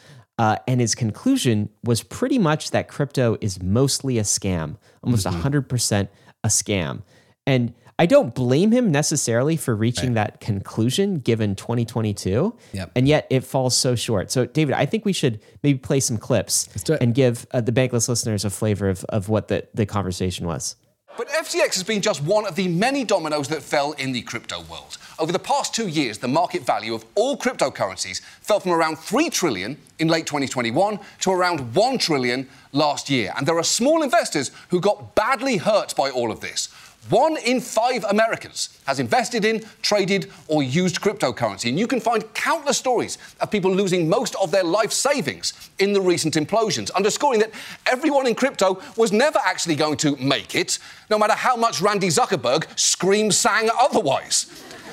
And his conclusion was pretty much that crypto is mostly a scam, almost 100% a scam. And I don't blame him necessarily for reaching that conclusion given 2022. Yep. And yet it falls so short. So David, I think we should maybe play some clips and give the Bankless listeners a flavor of what the conversation was. But FTX has been just one of the many dominoes that fell in the crypto world. Over the past 2 years, the market value of all cryptocurrencies fell from around $3 trillion in late 2021 to around $1 trillion last year. And there are small investors who got badly hurt by all of this. 1 in 5 Americans has invested in, traded, or used cryptocurrency. And you can find countless stories of people losing most of their life savings in the recent implosions, underscoring that everyone in crypto was never actually going to make it, no matter how much Randy Zuckerberg sang otherwise.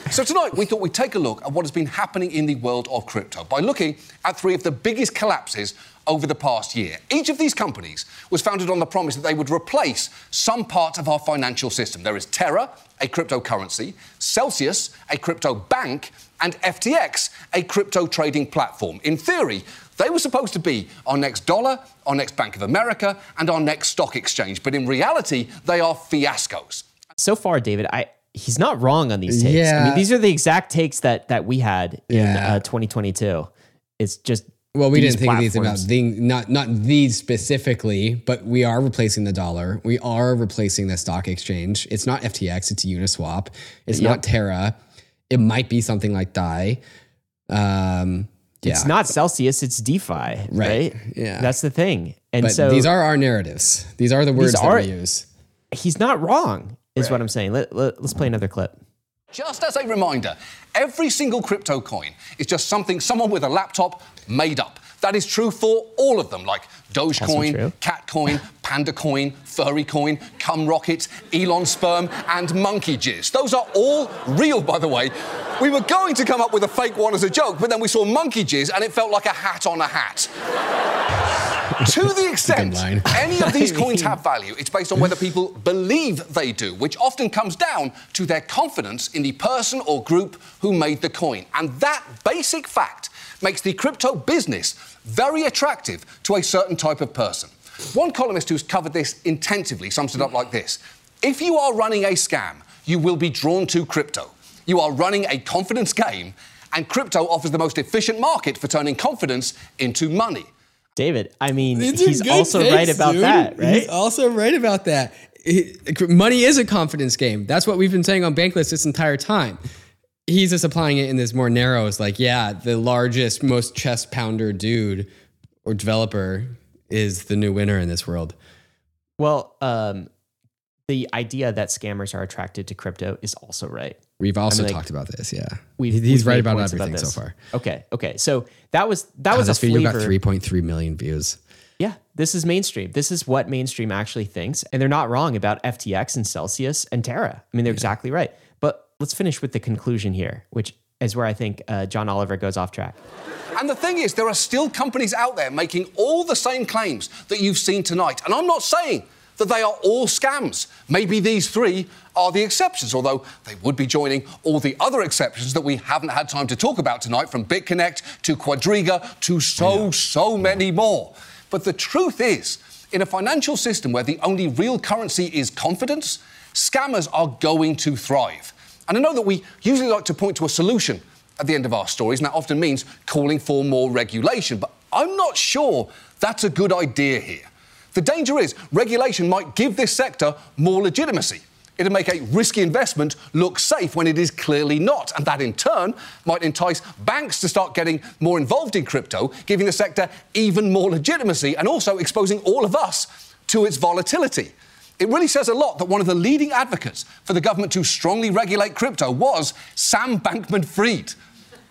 So tonight, we thought we'd take a look at what has been happening in the world of crypto by looking at 3 of the biggest collapses over the past year. Each of these companies was founded on the promise that they would replace some part of our financial system. There is Terra, a cryptocurrency, Celsius, a crypto bank, and FTX, a crypto trading platform. In theory, they were supposed to be our next dollar, our next Bank of America, and our next stock exchange. But in reality, they are fiascos. So far, David, he's not wrong on these takes. Yeah. I mean, these are the exact takes that we had in 2022. It's just... Well, we didn't think of these about not these specifically, but we are replacing the dollar. We are replacing the stock exchange. It's not FTX. It's Uniswap. It's not Terra. It might be something like Dai. It's not Celsius. It's DeFi, right? Yeah, that's the thing. And but so these are our narratives. These are the words that we use. He's not wrong, is what I'm saying. Let's play another clip. Just as a reminder, every single crypto coin is just something someone with a laptop made up. That is true for all of them, like Dogecoin, Catcoin, PandaCoin, Furrycoin, Cumrocket, Elon Sperm, and Monkey Jizz. Those are all real, by the way. We were going to come up with a fake one as a joke, but then we saw Monkey Jizz, and it felt like a hat on a hat. To the extent any of these coins have value, it's based on whether people believe they do, which often comes down to their confidence in the person or group who made the coin. And that basic fact makes the crypto business very attractive to a certain type of person. One columnist who's covered this intensively sums it up like this. If you are running a scam, you will be drawn to crypto. You are running a confidence game, and crypto offers the most efficient market for turning confidence into money. David, I mean, he's also right about that, right? He's also right about that. Money is a confidence game. That's what we've been saying on Bankless this entire time. He's just applying it in this more narrow. It's like, the largest, most chest pounder dude or developer is the new winner in this world. Well, the idea that scammers are attracted to crypto is also right. We've also talked about this, He's right about everything so far. Okay. So that was a flavor. This video got 3.3 million views. Yeah, this is mainstream. This is what mainstream actually thinks. And they're not wrong about FTX and Celsius and Terra. I mean, they're exactly right. But let's finish with the conclusion here, which is where I think John Oliver goes off track. And the thing is, there are still companies out there making all the same claims that you've seen tonight. And I'm not saying that they are all scams. Maybe these 3 are the exceptions, although they would be joining all the other exceptions that we haven't had time to talk about tonight, from BitConnect to Quadriga to so many more. But the truth is, in a financial system where the only real currency is confidence, scammers are going to thrive. And I know that we usually like to point to a solution at the end of our stories, and that often means calling for more regulation. But I'm not sure that's a good idea here. The danger is regulation might give this sector more legitimacy. It'll make a risky investment look safe when it is clearly not. And that, in turn, might entice banks to start getting more involved in crypto, giving the sector even more legitimacy and also exposing all of us to its volatility. It really says a lot that one of the leading advocates for the government to strongly regulate crypto was Sam Bankman-Fried.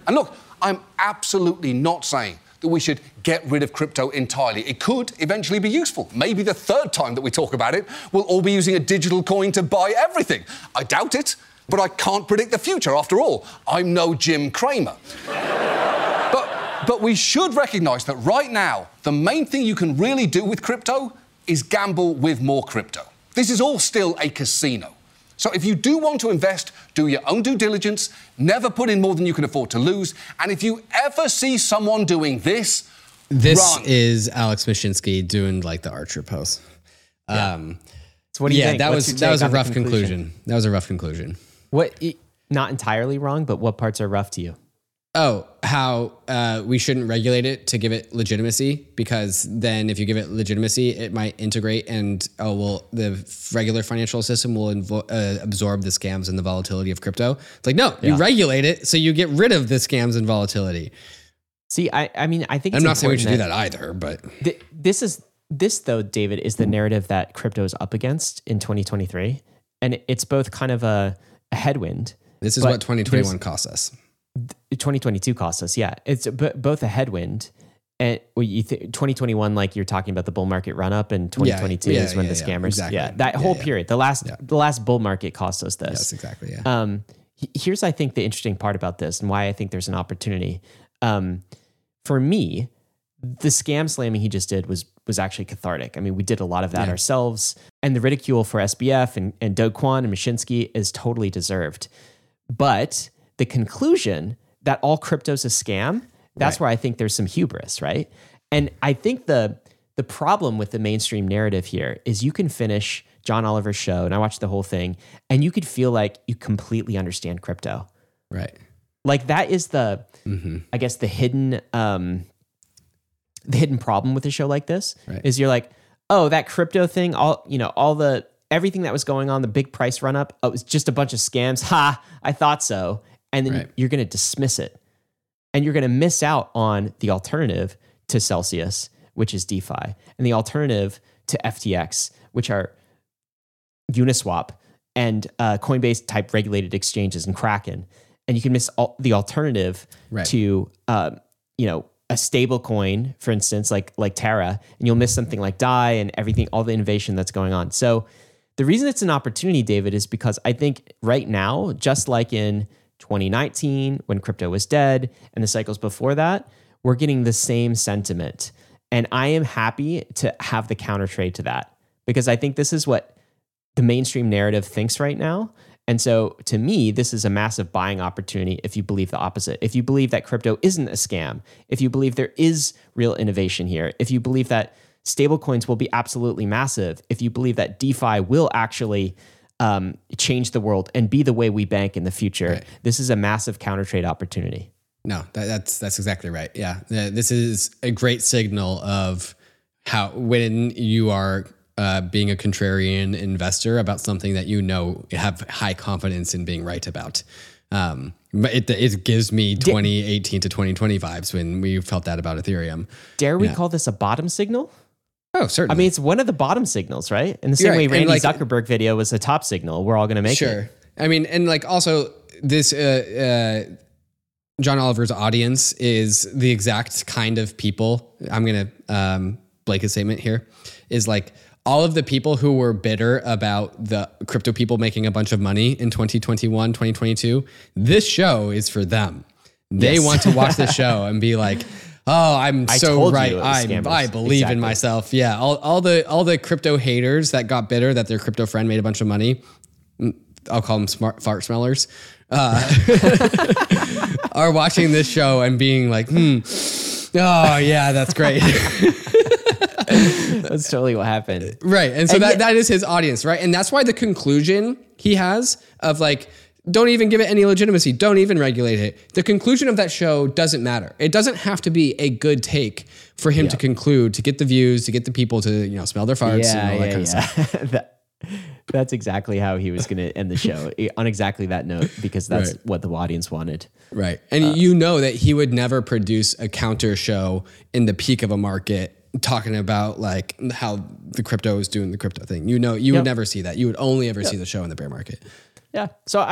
And look, I'm absolutely not saying that we should get rid of crypto entirely. It could eventually be useful. Maybe the 3rd time that we talk about it, we'll all be using a digital coin to buy everything. I doubt it, but I can't predict the future. After all, I'm no Jim Cramer. But we should recognise that right now, the main thing you can really do with crypto is gamble with more crypto. This is all still a casino. So if you do want to invest, do your own due diligence, never put in more than you can afford to lose, and if you ever see someone doing this, run. Is Alex Mashinsky doing, like, the Archer pose. So what do you think? That was a rough conclusion. That was a rough conclusion. What? Not entirely wrong, but what parts are rough to you? Oh, how we shouldn't regulate it to give it legitimacy, because then if you give it legitimacy, it might integrate and, the regular financial system will absorb the scams and the volatility of crypto. It's like, no, you regulate it so you get rid of the scams and volatility. See, I think it's important. I'm not saying we should do that either, but... This, though, David, is the narrative that crypto is up against in 2023. And it's both kind of a headwind. This is what 2021 cost us. 2022 cost us, yeah. It's both a headwind, and 2021, like you're talking about the bull market run up, and 2022 is when the scammers, exactly. Period, the last bull market cost us this. Yes, exactly. Yeah. Here's I think the interesting part about this, and why I think there's an opportunity. For me, the scam slamming he just did was actually cathartic. I mean, we did a lot of that ourselves, and the ridicule for SBF and Do Kwon and Mashinsky is totally deserved, but the conclusion that all crypto's a scam, that's where I think there's some hubris, right? And I think the problem with the mainstream narrative here is you can finish John Oliver's show, and I watched the whole thing, and you could feel like you completely understand crypto. Right. Like that is the, I guess the hidden problem with a show like this is you're like, oh, that crypto thing, everything that was going on, the big price run up, it was just a bunch of scams. Ha, I thought so. And then you're going to dismiss it, and you're going to miss out on the alternative to Celsius, which is DeFi, and the alternative to FTX, which are Uniswap and Coinbase type regulated exchanges and Kraken. And you can miss the alternative to, a stable coin, for instance, like Terra, and you'll miss something like DAI and everything, all the innovation that's going on. So the reason it's an opportunity, David, is because I think right now, just like in 2019, when crypto was dead, and the cycles before that, we're getting the same sentiment. And I am happy to have the counter trade to that, because I think this is what the mainstream narrative thinks right now. And so to me, this is a massive buying opportunity if you believe the opposite. If you believe that crypto isn't a scam, if you believe there is real innovation here, if you believe that stablecoins will be absolutely massive, if you believe that DeFi will actually change the world and be the way we bank in the future. Right. This is a massive counter trade opportunity. No, that's exactly right. Yeah. This is a great signal of how, when you are being a contrarian investor about something that, have high confidence in being right about. But it gives me 2018 to 2020 vibes when we felt that about Ethereum. Dare we call this a bottom signal? Oh, certainly. I mean, it's one of the bottom signals, right? In the same way Randy Zuckerberg video was a top signal. We're all going to make it. Sure. I mean, and also this John Oliver's audience is the exact kind of people, I'm going to blank a statement here, is like all of the people who were bitter about the crypto people making a bunch of money in 2021, 2022. This show is for them. They want to watch the show and be like, oh, I believe in myself. Yeah. All the crypto haters that got bitter that their crypto friend made a bunch of money, I'll call them fart smellers, are watching this show and being like, oh yeah, that's great. That's totally what happened. Right. And so that is his audience, right? And that's why the conclusion he has of like, don't even give it any legitimacy. Don't even regulate it. The conclusion of that show doesn't matter. It doesn't have to be a good take for him to conclude, to get the views, to get the people to, smell their farts and all that kind of stuff. That's exactly how he was going to end the show, on exactly that note, because that's what the audience wanted. Right. And that he would never produce a counter show in the peak of a market talking about like how the crypto is doing the crypto thing. You would never see that. You would only ever see the show in the bear market. Yeah. So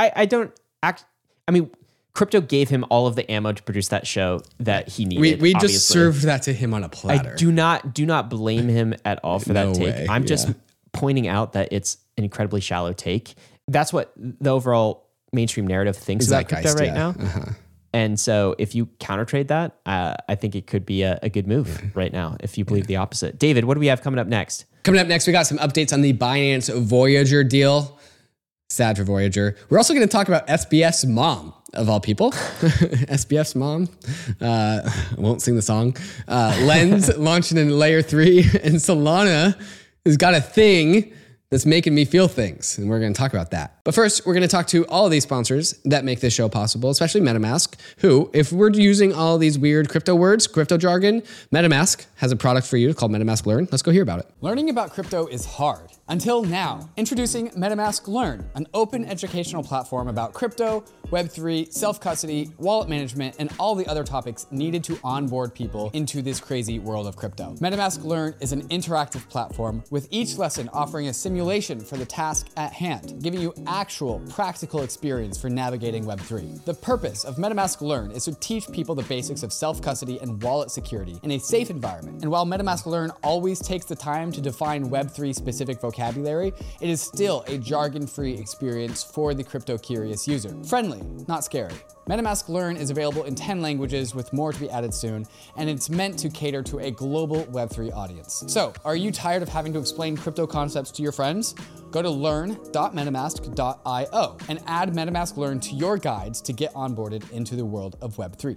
crypto gave him all of the ammo to produce that show that he needed. We just served that to him on a platter. I do not blame him at all for that take. Way. I'm just pointing out that it's an incredibly shallow take. That's what the overall mainstream narrative thinks about crypto right now. Uh-huh. And so if you counter trade that, I think it could be a good move right now if you believe the opposite. David, what do we have coming up next? Coming up next, we got some updates on the Binance Voyager deal. Sad for Voyager. We're also going to talk about SBF's mom, of all people. SBF's mom. I won't sing the song. Lens launching in layer 3, and Solana has got a thing that's making me feel things. And we're going to talk about that. But first, we're going to talk to all of these sponsors that make this show possible, especially MetaMask, who, if we're using all these weird crypto words, crypto jargon, MetaMask has a product for you called MetaMask Learn. Let's go hear about it. Learning about crypto is hard. Until now. Introducing MetaMask Learn, an open educational platform about crypto, Web3, self-custody, wallet management, and all the other topics needed to onboard people into this crazy world of crypto. MetaMask Learn is an interactive platform with each lesson offering a simulation for the task at hand, giving you actual practical experience for navigating Web3. The purpose of MetaMask Learn is to teach people the basics of self-custody and wallet security in a safe environment. And while MetaMask Learn always takes the time to define Web3 specific vocabulary, it is still a jargon-free experience for the crypto-curious user. Friendly, not scary. MetaMask Learn is available in 10 languages with more to be added soon, and it's meant to cater to a global Web3 audience. So, are you tired of having to explain crypto concepts to your friends? Go to learn.metamask.io and add MetaMask Learn to your guides to get onboarded into the world of Web3.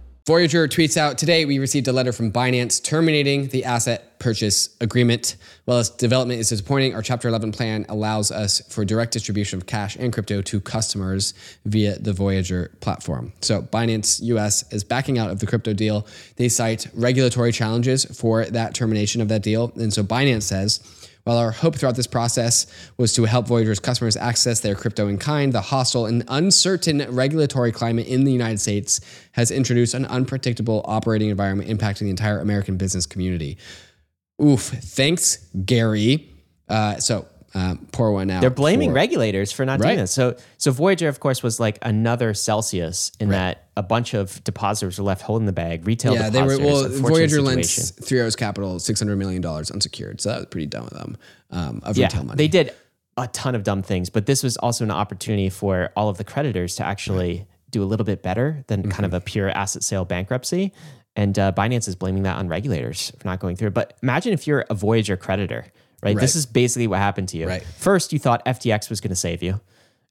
Voyager tweets out, "Today we received a letter from Binance terminating the asset purchase agreement. While this development is disappointing, our Chapter 11 plan allows us for direct distribution of cash and crypto to customers via the Voyager platform." So Binance US is backing out of the crypto deal. They cite regulatory challenges for that termination of that deal. And so Binance says, "While our hope throughout this process was to help Voyager's customers access their crypto in kind, the hostile and uncertain regulatory climate in the United States has introduced an unpredictable operating environment impacting the entire American business community." Oof. Thanks, Gary. Pour one out. They're blaming regulators for not doing this. So Voyager, of course, was like another Celsius in that a bunch of depositors were left holding the bag. Retail depositors. Voyager lent Three Arrows Capital $600 million unsecured. So that was pretty dumb of them, retail money. They did a ton of dumb things, but this was also an opportunity for all of the creditors to actually do a little bit better than kind of a pure asset sale bankruptcy. And Binance is blaming that on regulators for not going through. But imagine if you're a Voyager creditor. Right. This is basically what happened to you. Right. First, you thought FTX was going to save you,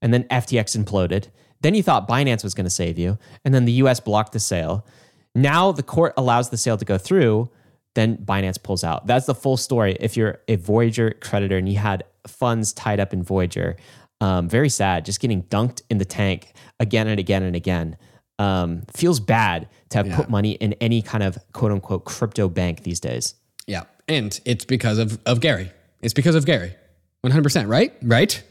and then FTX imploded. Then you thought Binance was going to save you, and then the US blocked the sale. Now the court allows the sale to go through, then Binance pulls out. That's the full story if you're a Voyager creditor and you had funds tied up in Voyager. Very sad, just getting dunked in the tank again and again and again. Feels bad to have put money in any kind of quote-unquote crypto bank these days. Yeah, and it's because of Gary. It's because of Gary, 100%, right? Right?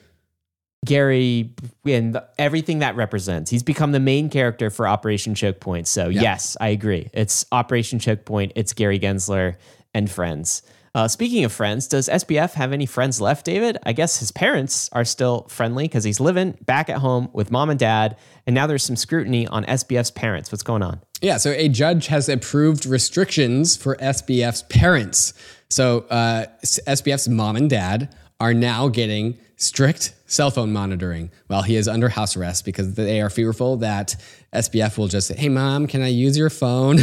Gary and everything that represents. He's become the main character for Operation Choke Point. So yes, I agree. It's Operation Choke Point. It's Gary Gensler and friends. Speaking of friends, does SBF have any friends left, David? I guess his parents are still friendly because he's living back at home with mom and dad. And now there's some scrutiny on SBF's parents. What's going on? Yeah, so a judge has approved restrictions for SBF's parents. So SBF's mom and dad are now getting strict cell phone monitoring while he is under house arrest because they are fearful that SBF will just say, "Hey, mom, can I use your phone?"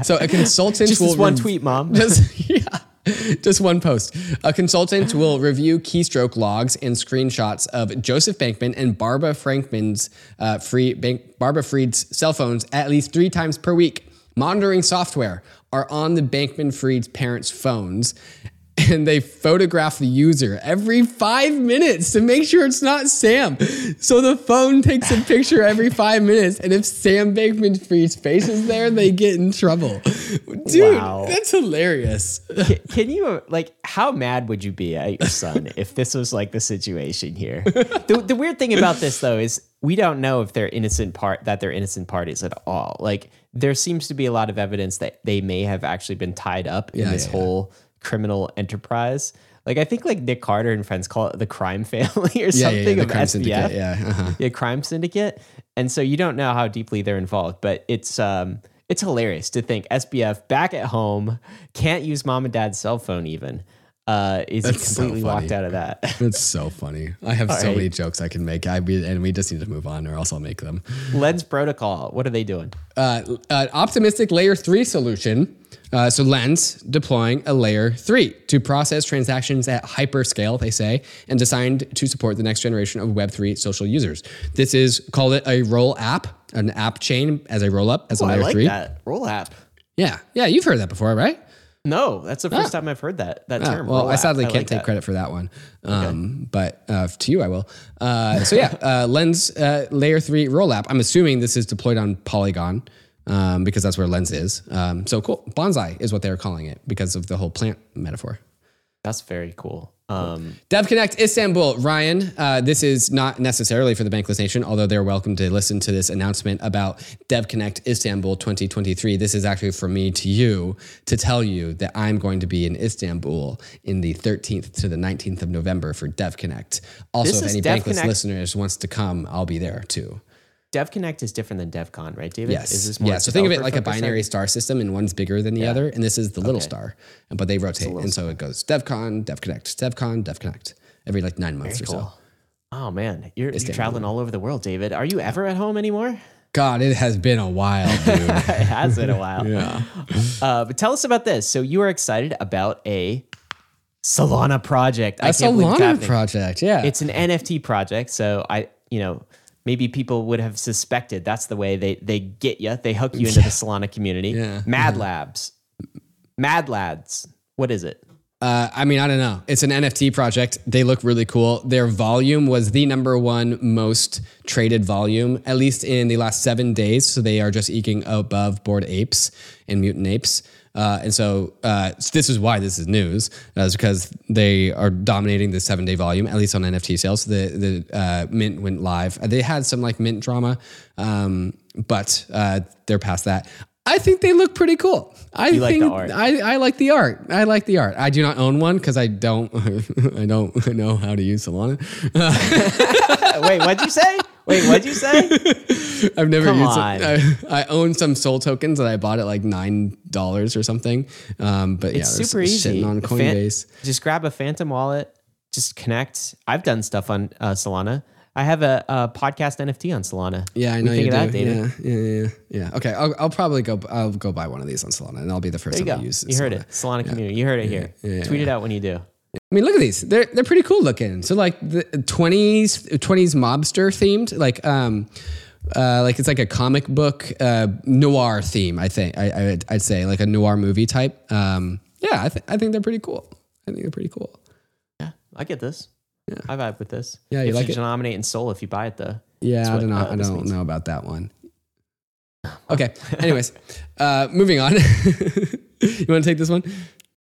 So a consultant just will... tweet, mom. Just one post. A consultant will review keystroke logs and screenshots of Joseph Bankman and Barbara Fried's cell phones at least 3 times per week. Monitoring software are on the Bankman-Fried's parents' phones, and they photograph the user every 5 minutes to make sure it's not Sam. So the phone takes a picture every 5 minutes, and if Sam Bankman-Fried's face is there, they get in trouble. Dude, That's hilarious. Can you, how mad would you be at your son if this was, the situation here? The weird thing about this, though, is we don't know if they're innocent they're innocent parties at all. Like, there seems to be a lot of evidence that they may have actually been tied up in this whole criminal enterprise. Like, I think like Nick Carter and friends call it the crime family or something of SBF. Syndicate, crime syndicate. And so you don't know how deeply they're involved, but it's hilarious to think SBF back at home can't use mom and dad's cell phone even. Is he completely locked out of that? That's so funny. I have many jokes I can make. And we just need to move on, or else I'll make them. Lens Protocol. What are they doing? Optimistic layer 3 solution. So Lens deploying a layer 3 to process transactions at hyperscale, they say, and designed to support the next generation of Web3 social users. This is, call it a roll app, an app chain as a roll up, as a layer 3. I like that. Roll app. Yeah. You've heard that before, right? No, that's the first time I've heard that term. Well, I sadly can't take credit for that one, but to you I will. Lens layer 3 roll app. I'm assuming this is deployed on Polygon because that's where Lens is. So cool. Bonsai is what they're calling it because of the whole plant metaphor. That's very cool. DevConnect Istanbul. Ryan, this is not necessarily for the Bankless Nation, although they're welcome to listen to this announcement about DevConnect Istanbul 2023. This is actually for me to you to tell you that I'm going to be in Istanbul in the 13th to the 19th of November for DevConnect. Also, if any Bankless listeners wants to come, I'll be there too. DevConnect is different than DevCon, right, David? Yes. Is this more so think of it like a binary star system, and one's bigger than the other, and this is the little star, but they rotate, and so it goes DevCon, DevConnect, DevCon, DevConnect, every like 9 months so. Oh, man. You're traveling all over the world, David. Are you ever at home anymore? God, it has been a while, dude. It has been a while. Yeah. But tell us about this. So you are excited about a Solana project. Solana project, yeah. It's an NFT project, so maybe people would have suspected that's the way they get you. They hook you into the Solana community. Yeah. Mad Lads. What is it? I don't know. It's an NFT project. They look really cool. Their volume was the number one most traded volume, at least in the last 7 days. So they are just eking above Bored Apes and Mutant Apes. So this is why this is news, is because they are dominating the 7-day volume, at least on NFT sales. The mint went live. They had some like mint drama, but they're past that. I think they look pretty cool. I like the art. I like the art. I do not own one because I don't know how to use Solana. Wait, what'd you say? I've never used it. I own some Sol tokens that I bought at like $9 or something. But it's super easy. Shitting on Coinbase. Just grab a Phantom wallet. Just connect. I've done stuff on Solana. I have a podcast NFT on Solana. Yeah, I know you do. That, David? Yeah. Okay, I'll probably go. I'll go buy one of these on Solana, and I'll be the first one to use it. You heard it, Solana community. You heard it here. Yeah. Tweet it out when you do. I mean, look at these. They're pretty cool looking. So like the 20s mobster themed, like it's like a comic book noir theme. I think I'd say like a noir movie type. I think they're pretty cool. Yeah, I get this. Yeah. I vibe with this. Yeah, you like it. Denominate in Sol if you buy it, though. Yeah, I don't know about that one. Okay. Anyways, moving on. You want to take this one?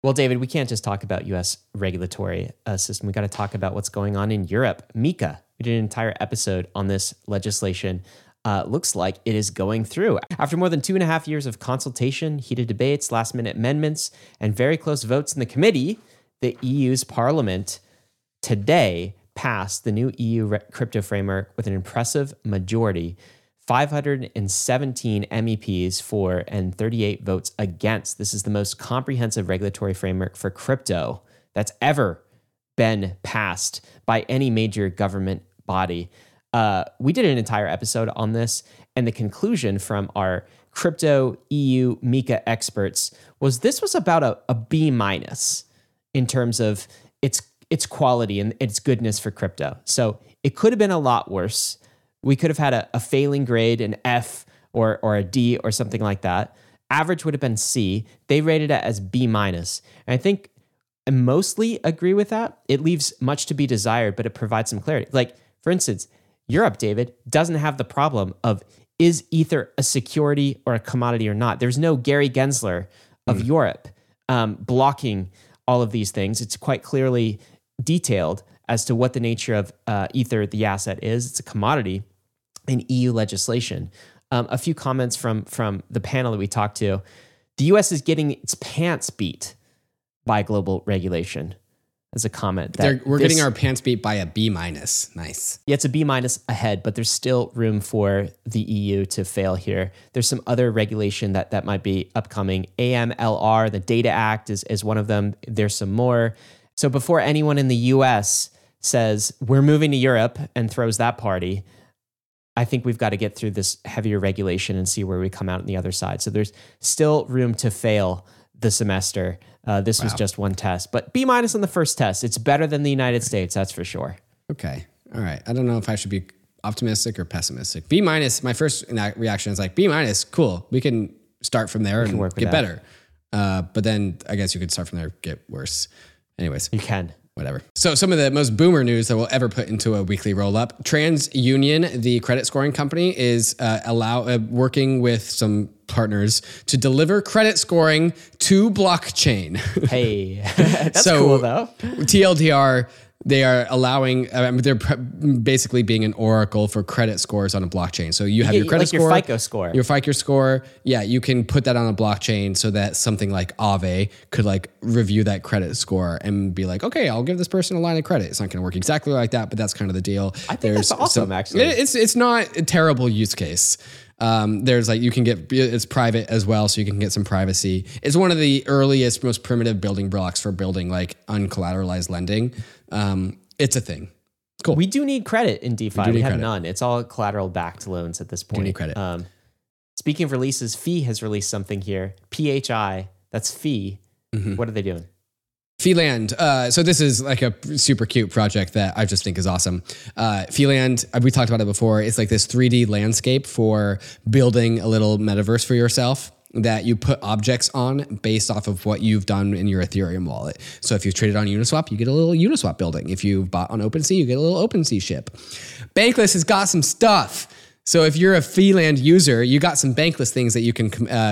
Well, David, we can't just talk about U.S. regulatory system. We got to talk about what's going on in Europe. MiCA. We did an entire episode on this legislation. Looks like it is going through. After more than 2.5 years of consultation, heated debates, last-minute amendments, and very close votes in the committee, the EU's parliament today passed the new EU crypto framework with an impressive majority, 517 MEPs for and 38 votes against. This is the most comprehensive regulatory framework for crypto that's ever been passed by any major government body. We did an entire episode on this, and the conclusion from our crypto EU MiCA experts was this was about a B- in terms of its quality and its goodness for crypto. So it could have been a lot worse. We could have had a failing grade, an F or a D or something like that. Average would have been C. They rated it as B-. And I think I mostly agree with that. It leaves much to be desired, but it provides some clarity. Like, for instance, Europe, David, doesn't have the problem of, is Ether a security or a commodity or not? There's no Gary Gensler of Europe blocking all of these things. It's quite clearly detailed as to what the nature of Ether, the asset, is. It's a commodity. and EU legislation. A few comments from the panel that we talked to. The U.S. is getting its pants beat by global regulation. As a comment, that we're getting our pants beat by a B-. Nice. Yeah, it's a B- ahead, but there's still room for the EU to fail here. There's some other regulation that might be upcoming. AMLR, the Data Act is one of them. There's some more. So before anyone in the US says, we're moving to Europe and throws that party, I think we've got to get through this heavier regulation and see where we come out on the other side. So there's still room to fail the semester. This was just one test, but B- on the first test. It's better than the United States, that's for sure. Okay. All right. I don't know if I should be optimistic or pessimistic. B-, my first reaction is like, B-, cool. We can start from there and work get that. Better. But then I guess you could start from there, get worse. Anyways. You can. Whatever. So some of the most boomer news that we'll ever put into a weekly roll-up. TransUnion, the credit scoring company, is working with some partners to deliver credit scoring to blockchain. Hey, that's so cool though. TLDR, they are allowing, they're basically being an oracle for credit scores on a blockchain. So you have your credit score. Your FICO score. Your FICO score. Yeah, you can put that on a blockchain so that something like Aave could like review that credit score and be like, okay, I'll give this person a line of credit. It's not going to work exactly like that, but that's kind of the deal. I think that's awesome, actually. It's not a terrible use case. There's like, you can get, it's private as well, so you can get some privacy. It's one of the earliest, most primitive building blocks for building like uncollateralized lending. It's a thing. Cool. We do need credit in DeFi. We have none. It's all collateral backed loans at this point. Do need credit. Speaking of releases, Fee has released something here. PHI, that's Fee. Mm-hmm. What are they doing? Feeland. So this is like a super cute project that I just think is awesome. Feeland, we talked about it before. It's like this 3D landscape for building a little metaverse for yourself that you put objects on based off of what you've done in your Ethereum wallet. So if you've traded on Uniswap, you get a little Uniswap building. If you bought on OpenSea, you get a little OpenSea ship. Bankless has got some stuff. So if you're a Feeland user, you got some Bankless things that you can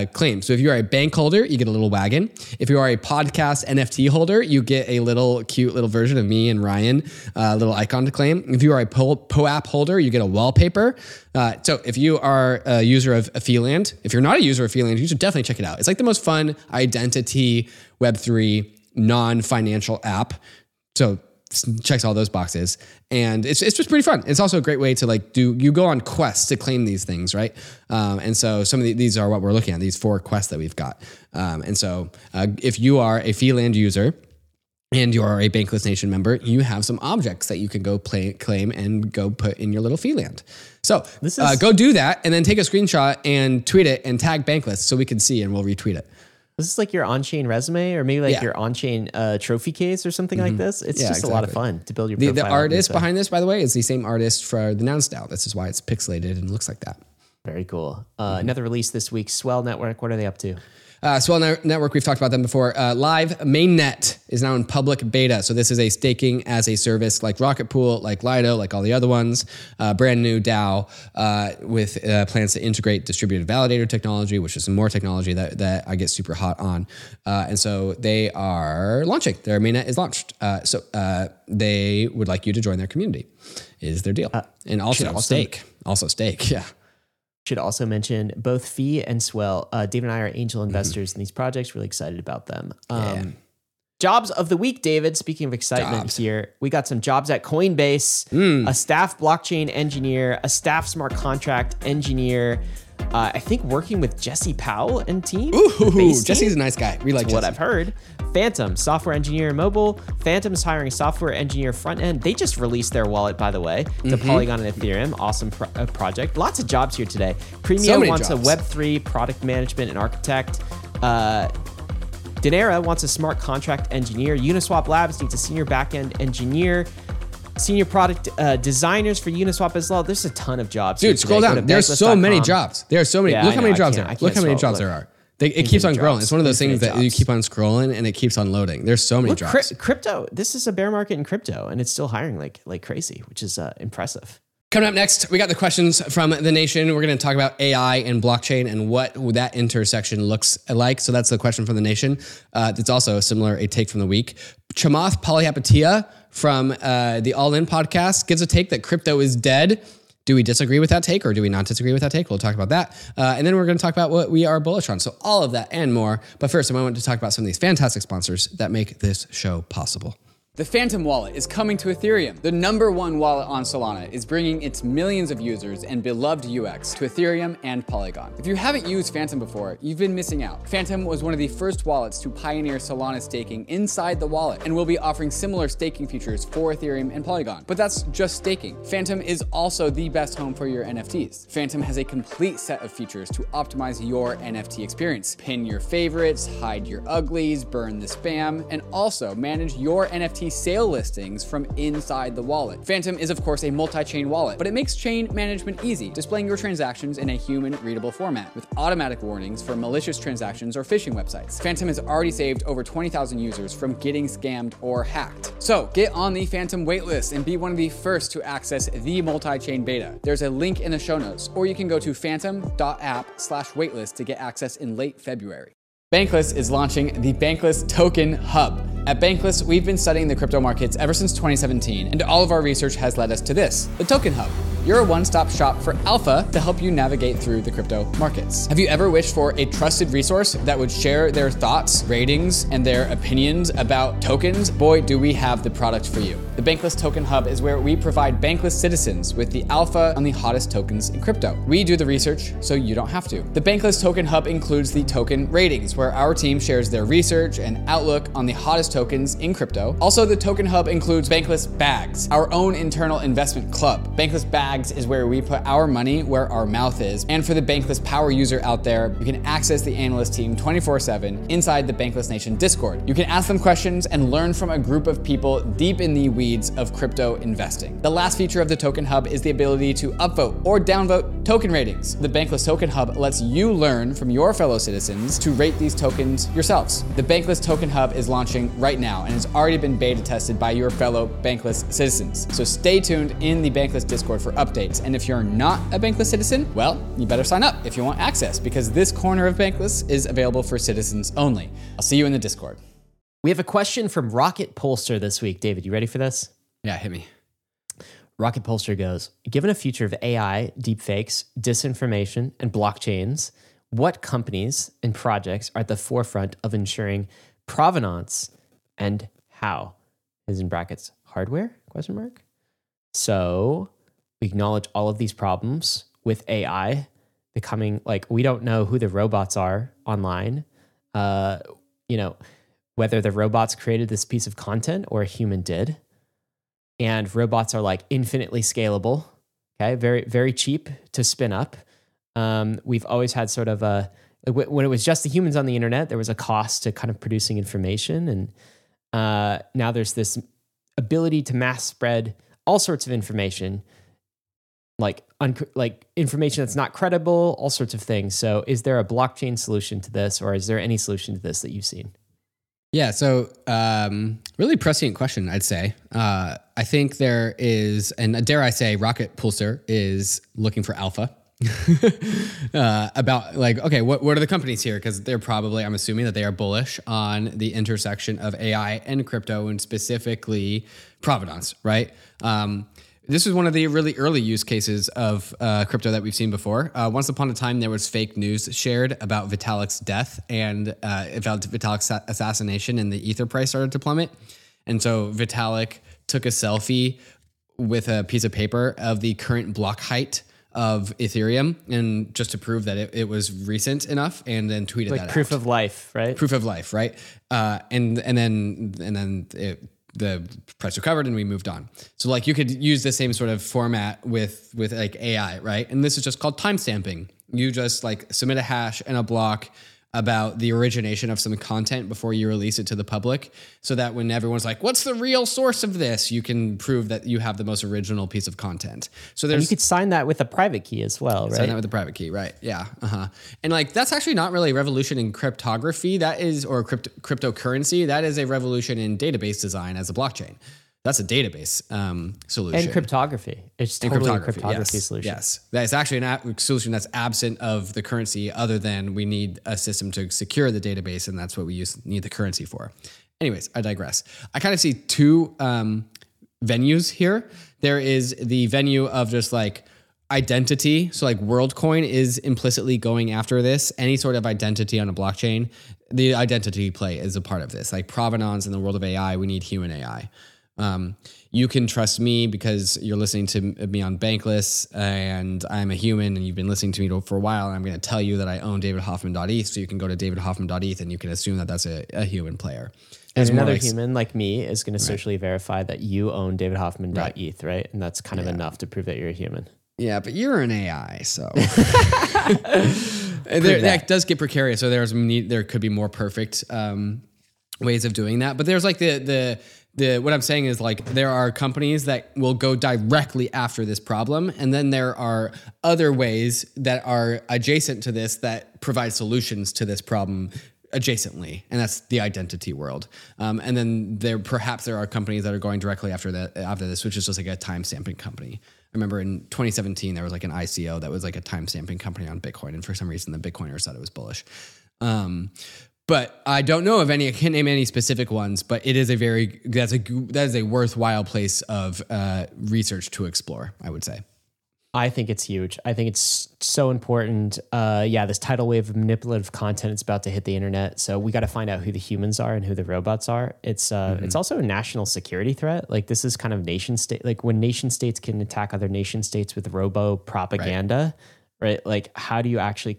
claim. So if you are a bank holder, you get a little wagon. If you are a podcast NFT holder, you get a little cute little version of me and Ryan, a little icon to claim. If you are a POAP holder, you get a wallpaper. So if you are a user of Feeland, if you're not a user of Feeland, you should definitely check it out. It's like the most fun identity Web3 non-financial app. So checks all those boxes, and it's just pretty fun. It's also a great way to like you go on quests to claim these things, right? And so some of these are what we're looking at, these 4 quests that we've got. And so if you are a Feeland user and you are a Bankless Nation member, you have some objects that you can go claim and go put in your little Feeland. So go do that and then take a screenshot and tweet it and tag Bankless so we can see and we'll retweet it. This is like your on-chain resume or maybe like your on-chain trophy case or something like this. It's just a lot of fun to build your profile. The artist behind this, by the way, is the same artist for the Nouns DAO. This is why it's pixelated and looks like that. Very cool. Another release this week, Swell Network. What are they up to? Swell Network, we've talked about them before. Live Mainnet is now in public beta. So this is a staking as a service like Rocket Pool, like Lido, like all the other ones. Brand new DAO with plans to integrate distributed validator technology, which is more technology that I get super hot on. And so they are launching. Their Mainnet is launched. So they would like you to join their community is their deal. And also stake. Also stake, yeah. Should also mention both Fee and Swell. Dave and I are angel investors in these projects. Really excited about them. Jobs of the week, David. Speaking of excitement here, we got some jobs at Coinbase. A staff blockchain engineer, a staff smart contract engineer. I think working with Jesse Powell and team. Ooh, Jesse's a nice guy. We like Jesse. What I've heard. Phantom, software engineer mobile. Phantom is hiring software engineer front end. They just released their wallet, by the way, to Polygon and Ethereum. Awesome project. Lots of jobs here today. Premium wants a Web3 product management and architect. Denera wants a smart contract engineer. Uniswap Labs needs a senior backend engineer. Senior product designers for Uniswap as well. There's a ton of jobs. Dude, scroll down. There's so many jobs. There are so many. Look how many jobs there are. Look how many jobs there are. It keeps on growing. It's one of those things that you keep on scrolling and it keeps on loading. There's so many jobs. Crypto. This is a bear market in crypto and it's still hiring like crazy, which is impressive. Coming up next, we got the questions from the nation. We're going to talk about AI and blockchain and what that intersection looks like. So that's the question from the nation. It's also similar, a take from the week. Chamath Palihapitiya from the All In podcast gives a take that crypto is dead. Do we disagree with that take or do we not disagree with that take? We'll talk about that. And then we're going to talk about what we are bullish on. So all of that and more. But first, I want to talk about some of these fantastic sponsors that make this show possible. The Phantom wallet is coming to Ethereum. The #1 wallet on Solana is bringing its millions of users and beloved UX to Ethereum and Polygon. If you haven't used Phantom before, you've been missing out. Phantom was one of the first wallets to pioneer Solana staking inside the wallet and will be offering similar staking features for Ethereum and Polygon. But that's just staking. Phantom is also the best home for your NFTs. Phantom has a complete set of features to optimize your NFT experience. Pin your favorites, hide your uglies, burn the spam, and also manage your NFT sale listings from inside the wallet. Phantom is of course a multi-chain wallet, but it makes chain management easy, displaying your transactions in a human readable format with automatic warnings for malicious transactions or phishing websites. Phantom has already saved over 20,000 users from getting scammed or hacked. So get on the Phantom waitlist and be one of the first to access the multi-chain beta. There's a link in the show notes, or you can go to phantom.app/waitlist to get access in late February. Bankless is launching the Bankless Token Hub. At Bankless, we've been studying the crypto markets ever since 2017, and all of our research has led us to this, the Token Hub. You're a one-stop shop for alpha to help you navigate through the crypto markets. Have you ever wished for a trusted resource that would share their thoughts, ratings, and their opinions about tokens? Boy, do we have the product for you. The Bankless Token Hub is where we provide Bankless citizens with the alpha on the hottest tokens in crypto. We do the research, so you don't have to. The Bankless Token Hub includes the token ratings, where our team shares their research and outlook on the hottest tokens in crypto. Also, the Token Hub includes Bankless Bags, our own internal investment club. Bankless Bags is where we put our money where our mouth is. And for the Bankless Power user out there, you can access the analyst team 24/7 inside the Bankless Nation Discord. You can ask them questions and learn from a group of people deep in the weeds of crypto investing. The last feature of the Token Hub is the ability to upvote or downvote token ratings. The Bankless Token Hub lets you learn from your fellow citizens to rate these tokens yourselves. The Bankless Token Hub is launching right now and has already been beta tested by your fellow Bankless citizens. So stay tuned in the Bankless Discord for updates. And if you're not a Bankless citizen, well, you better sign up if you want access, because this corner of Bankless is available for citizens only. I'll see you in the Discord. We have a question from Rocket Pollster this week. David, you ready for this? Yeah, hit me. Rocket Pollster goes, given a future of AI, deepfakes, disinformation, and blockchains, what companies and projects are at the forefront of ensuring provenance and how? Is in brackets, hardware? Question mark. So we acknowledge all of these problems with AI becoming like, we don't know who the robots are online. Whether the robots created this piece of content or a human did. And robots are like infinitely scalable. Okay. Very, very cheap to spin up. We've always had sort of when it was just the humans on the internet, there was a cost to kind of producing information. And now there's this ability to mass spread all sorts of information, like information that's not credible, all sorts of things. So is there a blockchain solution to this, or is there any solution to this that you've seen? Yeah, so really prescient question, I'd say. I think there is, and dare I say, Rocket Pollster is looking for alpha. About like, okay, what are the companies here? Because they're probably, I'm assuming that they are bullish on the intersection of AI and crypto, and specifically provenance, right? This is one of the really early use cases of crypto that we've seen before. Once upon a time, there was fake news shared about Vitalik's death and about Vitalik's assassination, and the Ether price started to plummet. And so Vitalik took a selfie with a piece of paper of the current block height of Ethereum, and just to prove that it was recent enough, and then tweeted like that proof out. Of life, right? Proof of life, right? And then the price recovered and we moved on. So like you could use the same sort of format with like AI, right? And this is just called timestamping. You just like submit a hash and a block about the origination of some content before you release it to the public, so that when everyone's like, what's the real source of this? You can prove that you have the most original piece of content. So there's, and you could sign that with a private key as well, right? Sign that with a private key, right? Yeah. And like, that's actually not really a revolution in cryptography. That is, or cryptocurrency. That is a revolution in database design as a blockchain. That's a database solution. And cryptography. It's totally a cryptography yes. solution. Yes. That's actually a solution that's absent of the currency, other than we need a system to secure the database, and that's what we need the currency for. Anyways, I digress. I kind of see two venues here. There is the venue of just like, identity. So like WorldCoin is implicitly going after this, any sort of identity on a blockchain. The identity play is a part of this, like provenance in the world of AI. We need human AI. You can trust me because you're listening to me on Bankless and I'm a human and you've been listening to me for a while. And I'm going to tell you that I own davidhoffman.eth. So you can go to davidhoffman.eth and you can assume that that's a human player. And it's another human like me is going to socially verify that you own davidhoffman.eth, right? And that's kind of enough to prove that you're a human. Yeah, but you're an AI, so that does get precarious. So there could be more perfect ways of doing that. But there's like what I'm saying is like there are companies that will go directly after this problem, and then there are other ways that are adjacent to this that provide solutions to this problem adjacently, and that's the identity world. And then there are companies that are going directly after this, which is just like a time stamping company. I remember in 2017, there was like an ICO that was like a timestamping company on Bitcoin. And for some reason, the Bitcoiners thought it was bullish. But I don't know of any, I can't name any specific ones, but it is that is a worthwhile place of research to explore, I would say. I think it's huge. I think it's so important. This tidal wave of manipulative content is about to hit the internet. So we got to find out who the humans are and who the robots are. It's also a national security threat. Like this is kind of nation state, like when nation states can attack other nation states with robo propaganda, right? Like how do you actually,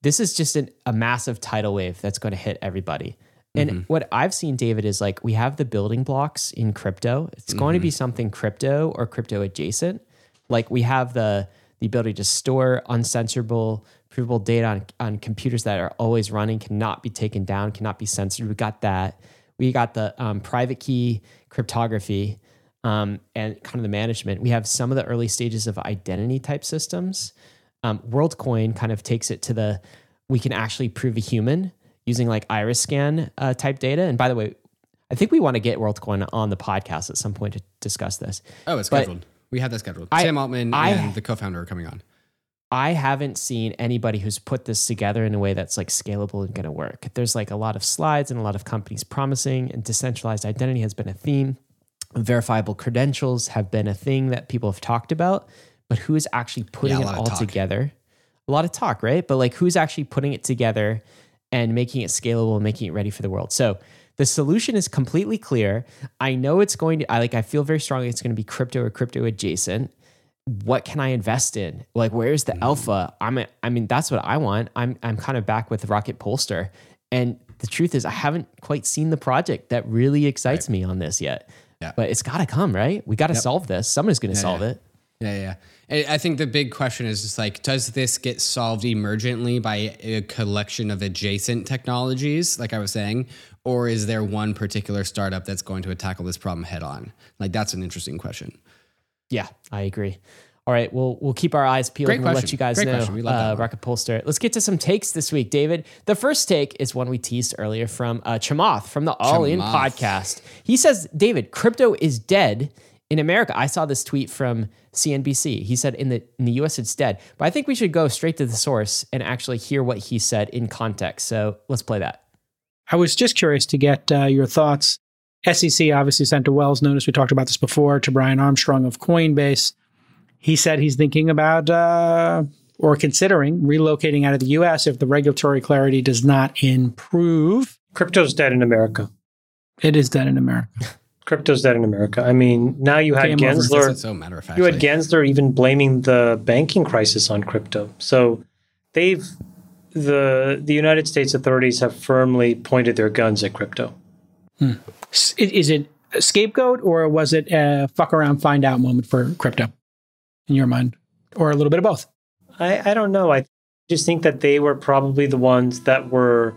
this is just a massive tidal wave that's going to hit everybody. And what I've seen, David, is like, we have the building blocks in crypto. It's going to be something crypto or crypto adjacent. Like we have the ability to store uncensorable, provable data on computers that are always running, cannot be taken down, cannot be censored. We got that. We got the private key cryptography and kind of the management. We have some of the early stages of identity type systems. WorldCoin kind of takes it to we can actually prove a human using like iris scan type data. And by the way, I think we want to get WorldCoin on the podcast at some point to discuss this. Oh, it's scheduled. We have that scheduled. Sam Altman and the co-founder are coming on. I haven't seen anybody who's put this together in a way that's like scalable and going to work. There's like a lot of slides and a lot of companies promising, and decentralized identity has been a theme. Verifiable credentials have been a thing that people have talked about, but who is actually putting it all together? A lot of talk, right? But like who's actually putting it together and making it scalable and making it ready for the world? So the solution is completely clear. I know it's going to, I feel very strongly it's going to be crypto or crypto adjacent. What can I invest in? Like, where's the alpha? I mean, that's what I want. I'm kind of back with Rocket Pollster. And the truth is I haven't quite seen the project that really excites me on this yet, but it's got to come, right? We got to solve this. Someone's going to solve it. Yeah. And I think the big question is just like, does this get solved emergently by a collection of adjacent technologies, like I was saying, or is there one particular startup that's going to tackle this problem head on? Like, that's an interesting question. Yeah, I agree. All right, we'll keep our eyes peeled and we'll let you guys know, Rocket Pollster. Let's get to some takes this week, David. The first take is one we teased earlier from Chamath from the All In podcast. He says, David, crypto is dead in America. I saw this tweet from CNBC. He said in the US it's dead, but I think we should go straight to the source and actually hear what he said in context. So let's play that. I was just curious to get your thoughts. SEC obviously sent a Wells notice. We talked about this before to Brian Armstrong of Coinbase. He said he's thinking about or considering relocating out of the US if the regulatory clarity does not improve. Crypto's dead in America. It is dead in America. Crypto's dead in America. I mean, now you had Gensler. So matter of fact, you had Gensler even blaming the banking crisis on crypto. So the United States authorities have firmly pointed their guns at crypto. Is it a scapegoat or was it a fuck around, find out moment for crypto in your mind, or a little bit of both? I don't know. I just think that they were probably the ones that were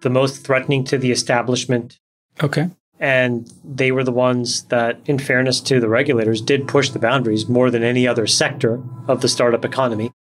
the most threatening to the establishment. Okay. And they were the ones that, in fairness to the regulators, did push the boundaries more than any other sector of the startup economy.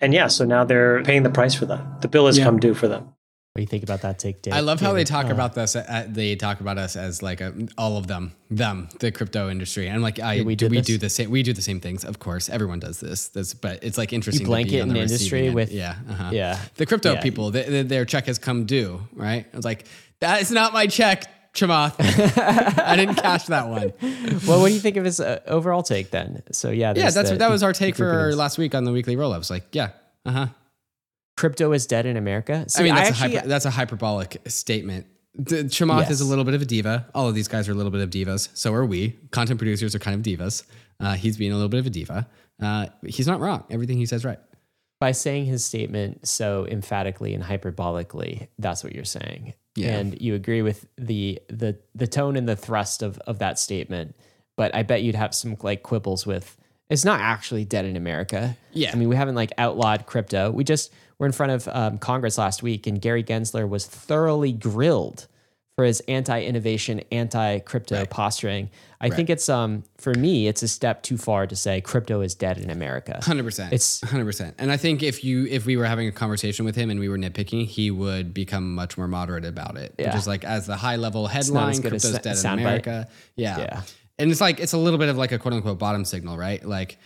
And so now they're paying the price for that. The bill has come due for them. What do you think about that take, Dave? I love how they talk about this. They talk about us as like all of them, the crypto industry. And I'm like, we do the same things. Of course, everyone does this, but it's like interesting. You blanket to be on the industry end. The crypto people, their check has come due, right? It's like, that is not my check. Chamath. I didn't catch that one. Well, what do you think of his overall take then? So that was our take for last week on the weekly roll-ups. Like, yeah, crypto is dead in America. See, I mean, that's a hyperbolic statement. Chamath is a little bit of a diva. All of these guys are a little bit of divas. So are we. Content producers are kind of divas. He's being a little bit of a diva. He's not wrong. Everything he says right. By saying his statement so emphatically and hyperbolically, that's what you're saying. Yeah. And you agree with the tone and the thrust of that statement. But I bet you'd have some like quibbles with, it's not actually dead in America. Yeah. I mean, we haven't like outlawed crypto. We just were in front of Congress last week, and Gary Gensler was thoroughly grilled for his anti-innovation, anti-crypto posturing. I think it's, for me, it's a step too far to say crypto is dead in America. 100%. It's 100%. And I think if we were having a conversation with him and we were nitpicking, he would become much more moderate about it. Yeah. Just like as the high level headline, crypto's dead in America. Yeah. And it's like, it's a little bit of like a quote unquote bottom signal, right? Like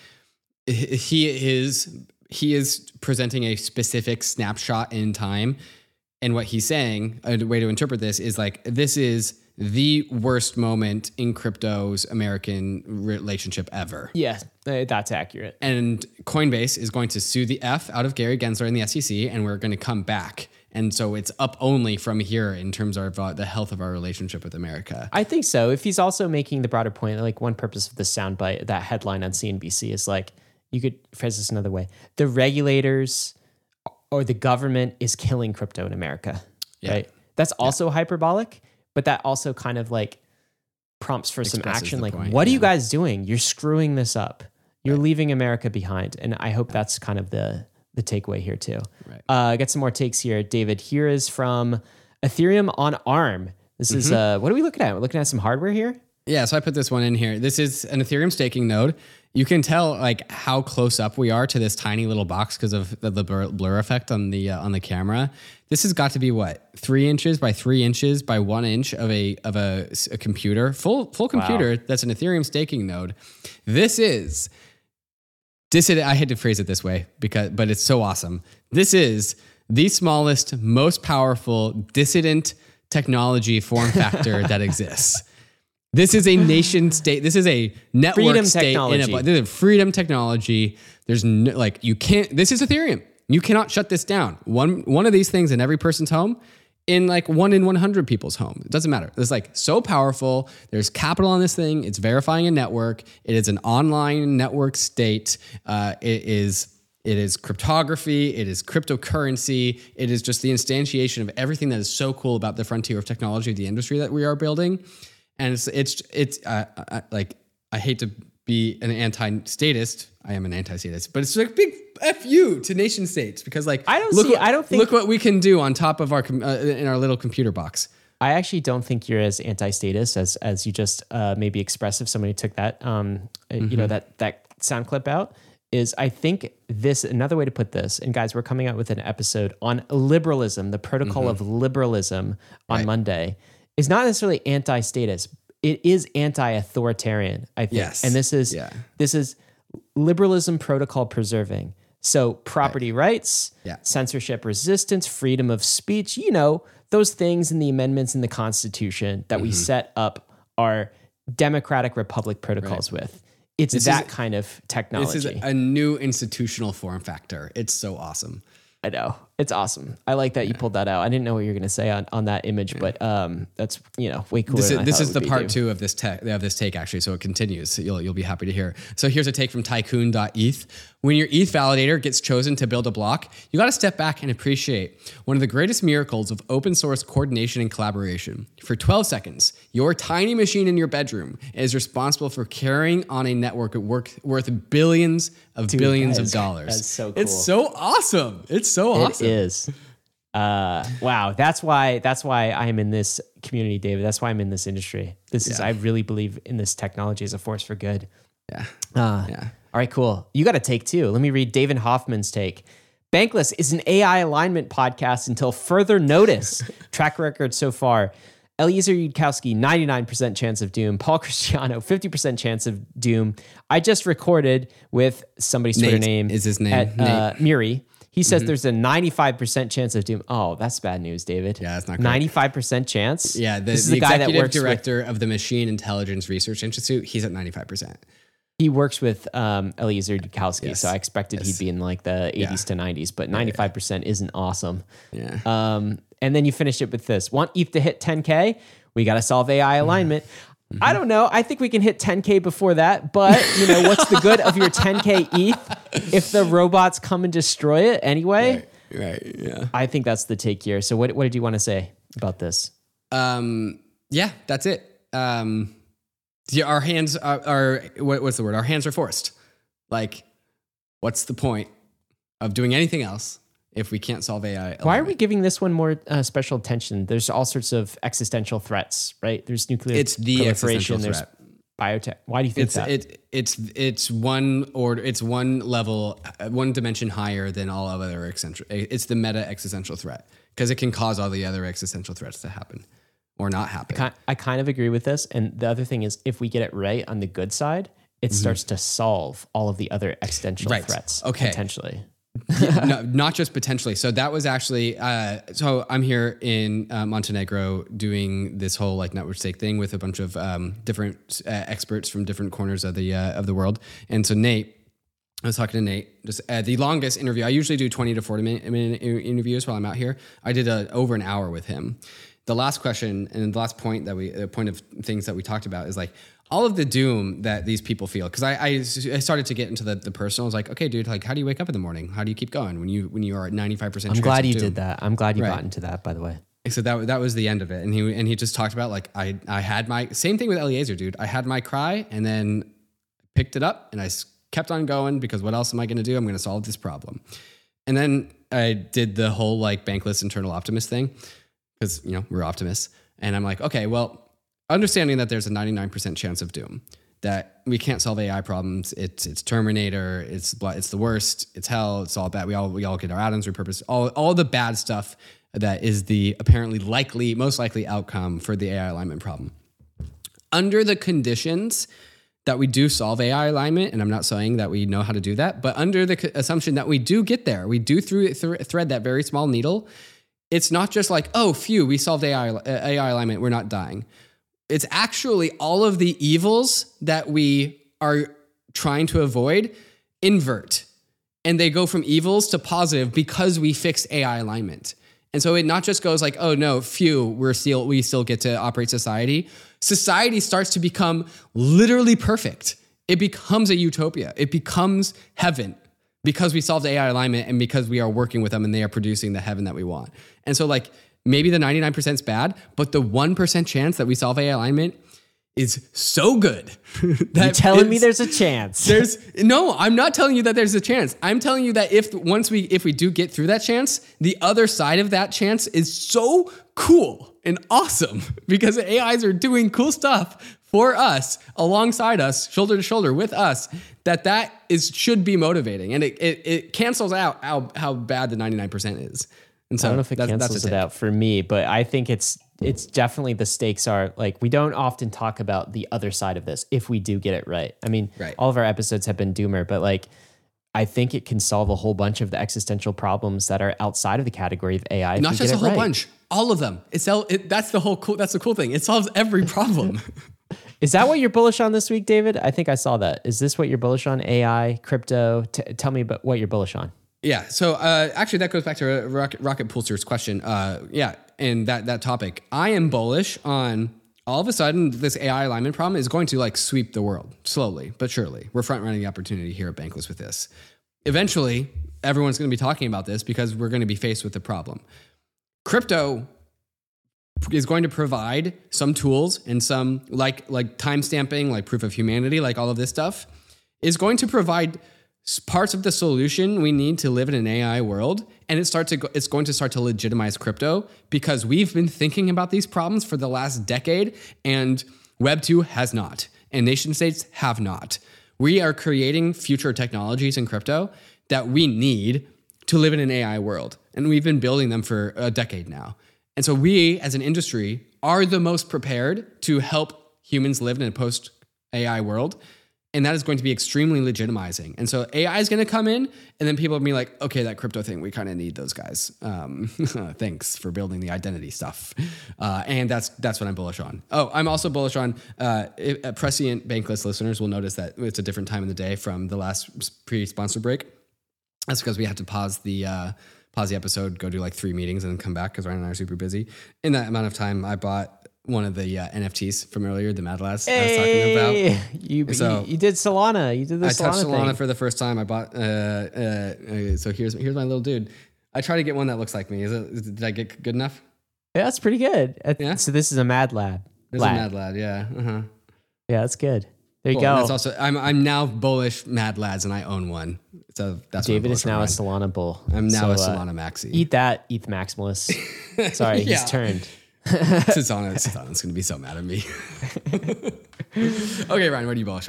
he is presenting a specific snapshot in time. And what he's saying, a way to interpret this is like, this is the worst moment in crypto's American relationship ever. Yeah, that's accurate. And Coinbase is going to sue the F out of Gary Gensler and the SEC, and we're going to come back. And so it's up only from here in terms of the health of our relationship with America. I think so. If he's also making the broader point, like one purpose of the soundbite, that headline on CNBC is like, you could phrase this another way. The regulators... or the government is killing crypto in America, right? That's also hyperbolic, but that also kind of like prompts for some action. Like, what are you guys doing? You're screwing this up. You're leaving America behind. And I hope that's kind of the takeaway here too. Right. Got some more takes here, David. Here is from Ethereum on ARM. This is, what are we looking at? We're looking at some hardware here. Yeah, so I put this one in here. This is an Ethereum staking node. You can tell like how close up we are to this tiny little box because of the blur effect on the camera. This has got to be what, 3 inches by 3 inches by 1 inch of a computer, full computer. Wow. That's an Ethereum staking node. This is I had to phrase it this way but it's so awesome. This is the smallest, most powerful dissident technology form factor that exists. This is a nation state. This is a network freedom state. Technology. This is freedom technology. There's no, like you can't. This is Ethereum. You cannot shut this down. One of these things in every person's home, in like 1 in 100 people's home. It doesn't matter. It's like so powerful. There's capital on this thing. It's verifying a network. It is an online network state. It is cryptography. It is cryptocurrency. It is just the instantiation of everything that is so cool about the frontier of technology of the industry that we are building. And it's like, I hate to be an anti-statist. I am an anti-statist, but it's like big F you to nation states because like, look what we can do on top of our, in our little computer box. I actually don't think you're as anti-statist as you just, maybe expressed if somebody took that, you know, that sound clip out is I think this, another way to put this, and guys, we're coming out with an episode on liberalism, the protocol of liberalism on Monday. It's not necessarily anti-status. It is anti-authoritarian, I think. Yes. And this is liberalism protocol preserving. So property rights, censorship resistance, freedom of speech, you know, those things in the amendments in the Constitution that we set up our democratic republic protocols with. It's kind of technology. This is a new institutional form factor. It's so awesome. I know. It's awesome. I like that you pulled that out. I didn't know what you were going to say on that image, but that's, you know, way cooler. This is the part two of this take actually. So it continues. So you'll be happy to hear. So here's a take from tycoon.eth. When your ETH validator gets chosen to build a block, you got to step back and appreciate one of the greatest miracles of open source coordination and collaboration. For 12 seconds, your tiny machine in your bedroom is responsible for carrying on a network worth billions of billions of dollars. That's so cool. It's so awesome. It is. Wow. That's why I'm in this community, David. That's why I'm in this industry. I really believe in this technology as a force for good. Yeah. All right, cool. You got a take too. Let me read David Hoffman's take. Bankless is an AI alignment podcast until further notice. Track record so far. Eliezer Yudkowsky, 99% chance of doom. Paul Cristiano, 50% chance of doom. I just recorded with somebody's Twitter name. Is his name? At, Nate. Muri. He says there's a 95% chance of doom. Oh, that's bad news, David. Yeah, that's not good. 95% chance? Yeah, this is the guy that works director of the Machine Intelligence Research Institute. He's at 95%. He works with Eliezer Yudkowsky, so I expected he'd be in like the 80s to 90s, but 95% isn't awesome. Yeah. And then you finish it with this. Want ETH to hit 10K? We got to solve AI alignment. Mm-hmm. I don't know. I think we can hit 10K before that, but you know, what's the good of your 10K ETH if the robots come and destroy it anyway? Right. Yeah. I think that's the take here. So what did you want to say about this? Yeah, that's it. Our hands are what's the word? Our hands are forced. Like, what's the point of doing anything else if we can't solve AI alignment? Why are we giving this one more special attention? There's all sorts of existential threats, right? There's nuclear proliferation. There's biotech. Why do you think that? It's one level, one dimension higher than all other existential. It's the meta existential threat because it can cause all the other existential threats to happen or not happen. I kind of agree with this. And the other thing is, if we get it right on the good side, it starts to solve all of the other existential threats potentially. No, not just potentially. So that was actually, so I'm here in Montenegro doing this whole like network stake thing with a bunch of different experts from different corners of the world. And so I was talking to Nate, just the longest interview. I usually do 20 to 40 minute interviews while I'm out here. I did over an hour with him. The last question and the last point point of things that we talked about is like, all of the doom that these people feel, because I started to get into the personal. I was like, okay, dude, like, how do you wake up in the morning? How do you keep going when you are at 95%? I'm glad you did that. I'm glad you got into that, by the way. So that was the end of it, and he just talked about like I had my same thing with Eliezer, dude. I had my cry, and then picked it up, and I kept on going because what else am I going to do? I'm going to solve this problem, and then I did the whole like Bankless internal optimist thing because we're optimists, and I'm like, okay, well, understanding that there's a 99% chance of doom, that we can't solve AI problems. It's Terminator. It's the worst. It's hell. It's all bad. We all get our atoms repurposed. All the bad stuff that is the apparently most likely outcome for the AI alignment problem. Under the conditions that we do solve AI alignment, and I'm not saying that we know how to do that, but under the assumption that we do get there, we do thread that very small needle. It's not just like, oh, phew, we solved AI alignment. We're not dying. It's actually all of the evils that we are trying to avoid invert. And they go from evils to positive because we fixed AI alignment. And so it not just goes like, oh no, phew, we still get to operate society. Society starts to become literally perfect. It becomes a utopia. It becomes heaven because we solved AI alignment and because we are working with them and they are producing the heaven that we want. And so like, maybe the 99% is bad, but the 1% chance that we solve AI alignment is so good. You're telling me there's a chance. No, I'm not telling you that there's a chance. I'm telling you that if we do get through that chance, the other side of that chance is so cool and awesome because AIs are doing cool stuff for us, alongside us, shoulder to shoulder with us, should be motivating. And it cancels out how bad the 99% is. So I don't know if it cancels it out for me, but I think it's definitely the stakes are like, we don't often talk about the other side of this if we do get it right. I mean, all of our episodes have been doomer, but like, I think it can solve a whole bunch of the existential problems that are outside of the category of AI. Not just a whole bunch, all of them. That's the cool thing. It solves every problem. Is that what you're bullish on this week, David? I think I saw that. Is this what you're bullish on? AI, crypto? Tell me about what you're bullish on. Yeah. So actually, that goes back to Rocket Pulser's question. And that topic, I am bullish on. All of a sudden, this AI alignment problem is going to like sweep the world slowly but surely. We're front running the opportunity here at Bankless with this. Eventually, everyone's going to be talking about this because we're going to be faced with the problem. Crypto is going to provide some tools and some like time stamping, like proof of humanity, like all of this stuff is going to provide parts of the solution we need to live in an AI world, and it's going to start to legitimize crypto because we've been thinking about these problems for the last decade, and Web 2 has not, and nation states have not. We are creating future technologies in crypto that we need to live in an AI world, and we've been building them for a decade now. And so we, as an industry, are the most prepared to help humans live in a post-AI world. And that is going to be extremely legitimizing. And so AI is going to come in, and then people will be like, okay, that crypto thing, we kind of need those guys. Thanks for building the identity stuff. And that's what I'm bullish on. Oh, I'm also bullish on prescient Bankless listeners will notice that it's a different time in the day from the last pre-sponsor break. That's because we had to pause the episode, go do like 3 meetings, and then come back because Ryan and I are super busy. In that amount of time, I bought one of the NFTs from earlier, the Metalas I was talking about. You did Solana. You did the Solana thing. I touched Solana for the first time. I bought, so here's my little dude. I try to get one that looks like me. Did I get good enough? Yeah, that's pretty good. Yeah? So this is a Mad Lad. This is a Mad Lad, yeah. Uh-huh. Yeah, that's good. There you go. That's also, I'm now bullish Mad Lads, and I own one. So that's David is now around. A Solana bull. I'm now a Solana maxi. Eat that, ETH maximalist. Sorry, he's turned. Susana's gonna be so mad at me. Okay, Ryan, what are you bullish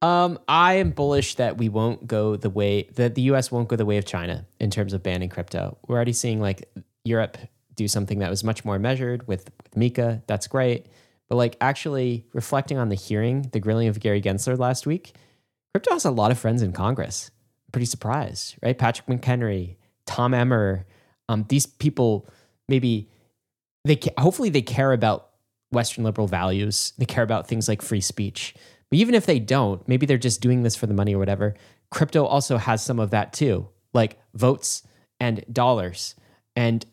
on? I am bullish that we won't go the way that the US won't go the way of China in terms of banning crypto. We're already seeing like Europe do something that was much more measured with MiCA. That's great. But like actually reflecting on the grilling of Gary Gensler last week, crypto has a lot of friends in Congress. I'm pretty surprised, right? Patrick McHenry, Tom Emmer, these people maybe hopefully they care about Western liberal values. They care about things like free speech. But even if they don't, maybe they're just doing this for the money or whatever. Crypto also has some of that too, like votes and dollars. And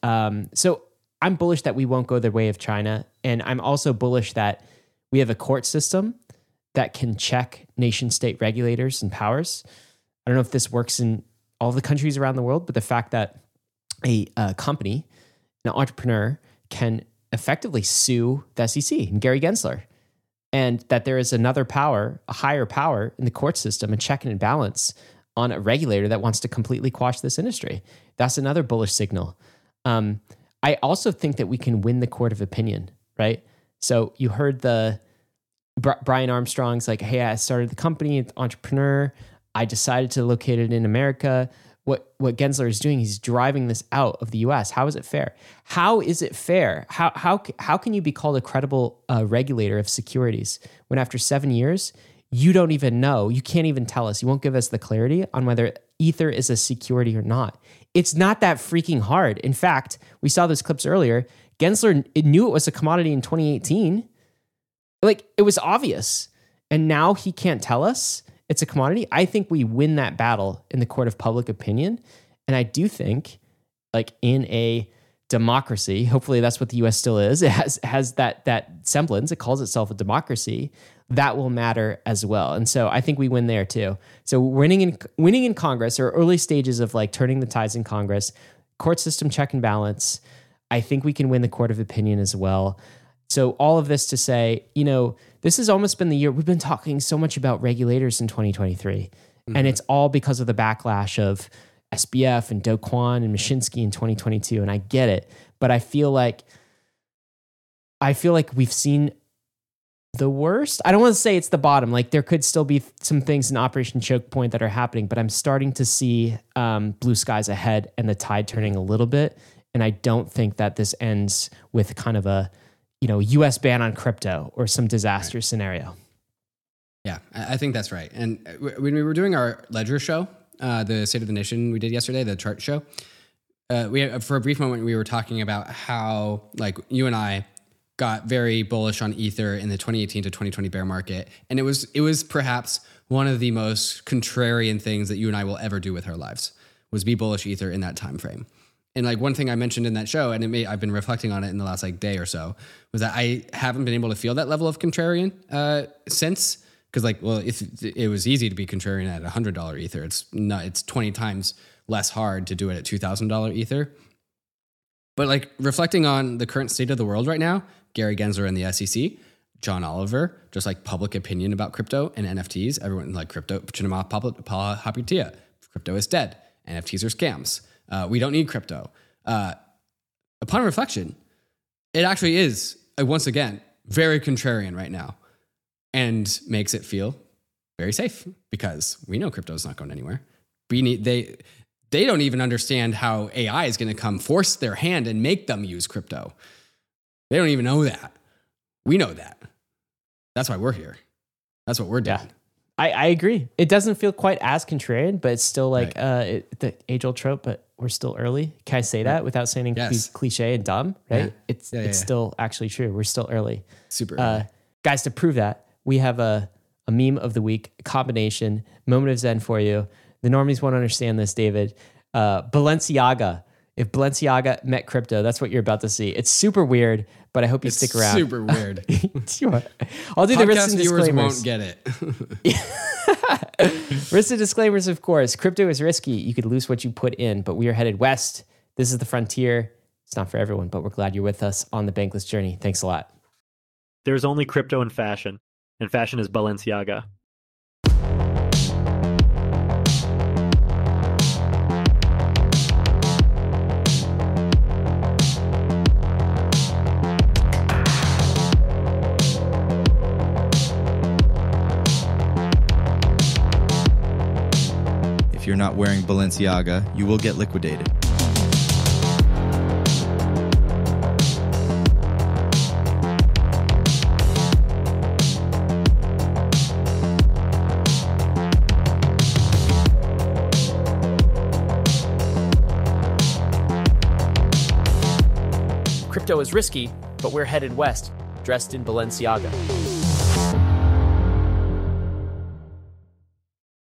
so I'm bullish that we won't go the way of China. And I'm also bullish that we have a court system that can check nation state regulators and powers. I don't know if this works in all the countries around the world, but the fact that a company, an entrepreneur, can effectively sue the SEC and Gary Gensler, and that there is another power, a higher power in the court system, a check and balance on a regulator that wants to completely quash this industry. That's another bullish signal. I also think that we can win the court of opinion, right? So you heard the Brian Armstrong's like, hey, I started the company, entrepreneur. I decided to locate it in America. What Gensler is doing, he's driving this out of the U.S. How is it fair? How can you be called a credible regulator of securities when after 7 years, you don't even know, you can't even tell us, you won't give us the clarity on whether Ether is a security or not? It's not that freaking hard. In fact, we saw those clips earlier. Gensler knew it was a commodity in 2018. Like, it was obvious. And now he can't tell us it's a commodity. I think we win that battle in the court of public opinion. And I do think, like, in a democracy, hopefully that's what the US still is. It has that semblance. It calls itself a democracy. That will matter as well. And so I think we win there too. So winning in Congress, or early stages of like turning the tides in Congress, court system check and balance. I think we can win the court of opinion as well. So all of this to say, you know, this has almost been the year we've been talking so much about regulators in 2023. Mm-hmm. And it's all because of the backlash of SBF and Do Kwon and Mashinsky in 2022. And I get it, but I feel like we've seen the worst. I don't want to say it's the bottom. Like, there could still be some things in Operation Choke Point that are happening, but I'm starting to see blue skies ahead and the tide turning a little bit. And I don't think that this ends with kind of a, you know, US ban on crypto or some disaster scenario. Yeah, I think that's right. And when we were doing our Ledger show, the State of the Nation we did yesterday, the chart show, we for a brief moment, we were talking about how, like, you and I got very bullish on Ether in the 2018 to 2020 bear market. And it was perhaps one of the most contrarian things that you and I will ever do with our lives, was be bullish Ether in that time frame. And like, one thing I mentioned in that show, and I've been reflecting on it in the last like day or so, was that I haven't been able to feel that level of contrarian since. Because like, well, if it was easy to be contrarian at $100 Ether, it's 20 times less hard to do it at $2,000 Ether. But like, reflecting on the current state of the world right now, Gary Gensler and the SEC, John Oliver, just like public opinion about crypto and NFTs, everyone like crypto, crypto is dead, NFTs are scams. We don't need crypto. Upon reflection, it actually is, once again, very contrarian right now, and makes it feel very safe because we know crypto is not going anywhere. They don't even understand how AI is going to come force their hand and make them use crypto. They don't even know that. We know that. That's why we're here. That's what we're doing. Yeah. I agree. It doesn't feel quite as contrarian, but it's still like the age-old trope, but we're still early. Can I say that without sounding cliche and dumb, right? Yeah. It's still actually true. We're still early. Super early. Guys, to prove that, we have a meme of the week, a combination, moment of zen for you. The normies won't understand this, David. Balenciaga. If Balenciaga met crypto, that's what you're about to see. It's super weird, but I hope you stick around. Super weird. Sure. I'll do the risks and disclaimers. Podcast viewers won't get it. Risks and disclaimers, of course. Crypto is risky. You could lose what you put in, but we are headed west. This is the frontier. It's not for everyone, but we're glad you're with us on the Bankless journey. Thanks a lot. There's only crypto and fashion is Balenciaga. You're not wearing Balenciaga, you will get liquidated. Crypto is risky, but we're headed west, dressed in Balenciaga.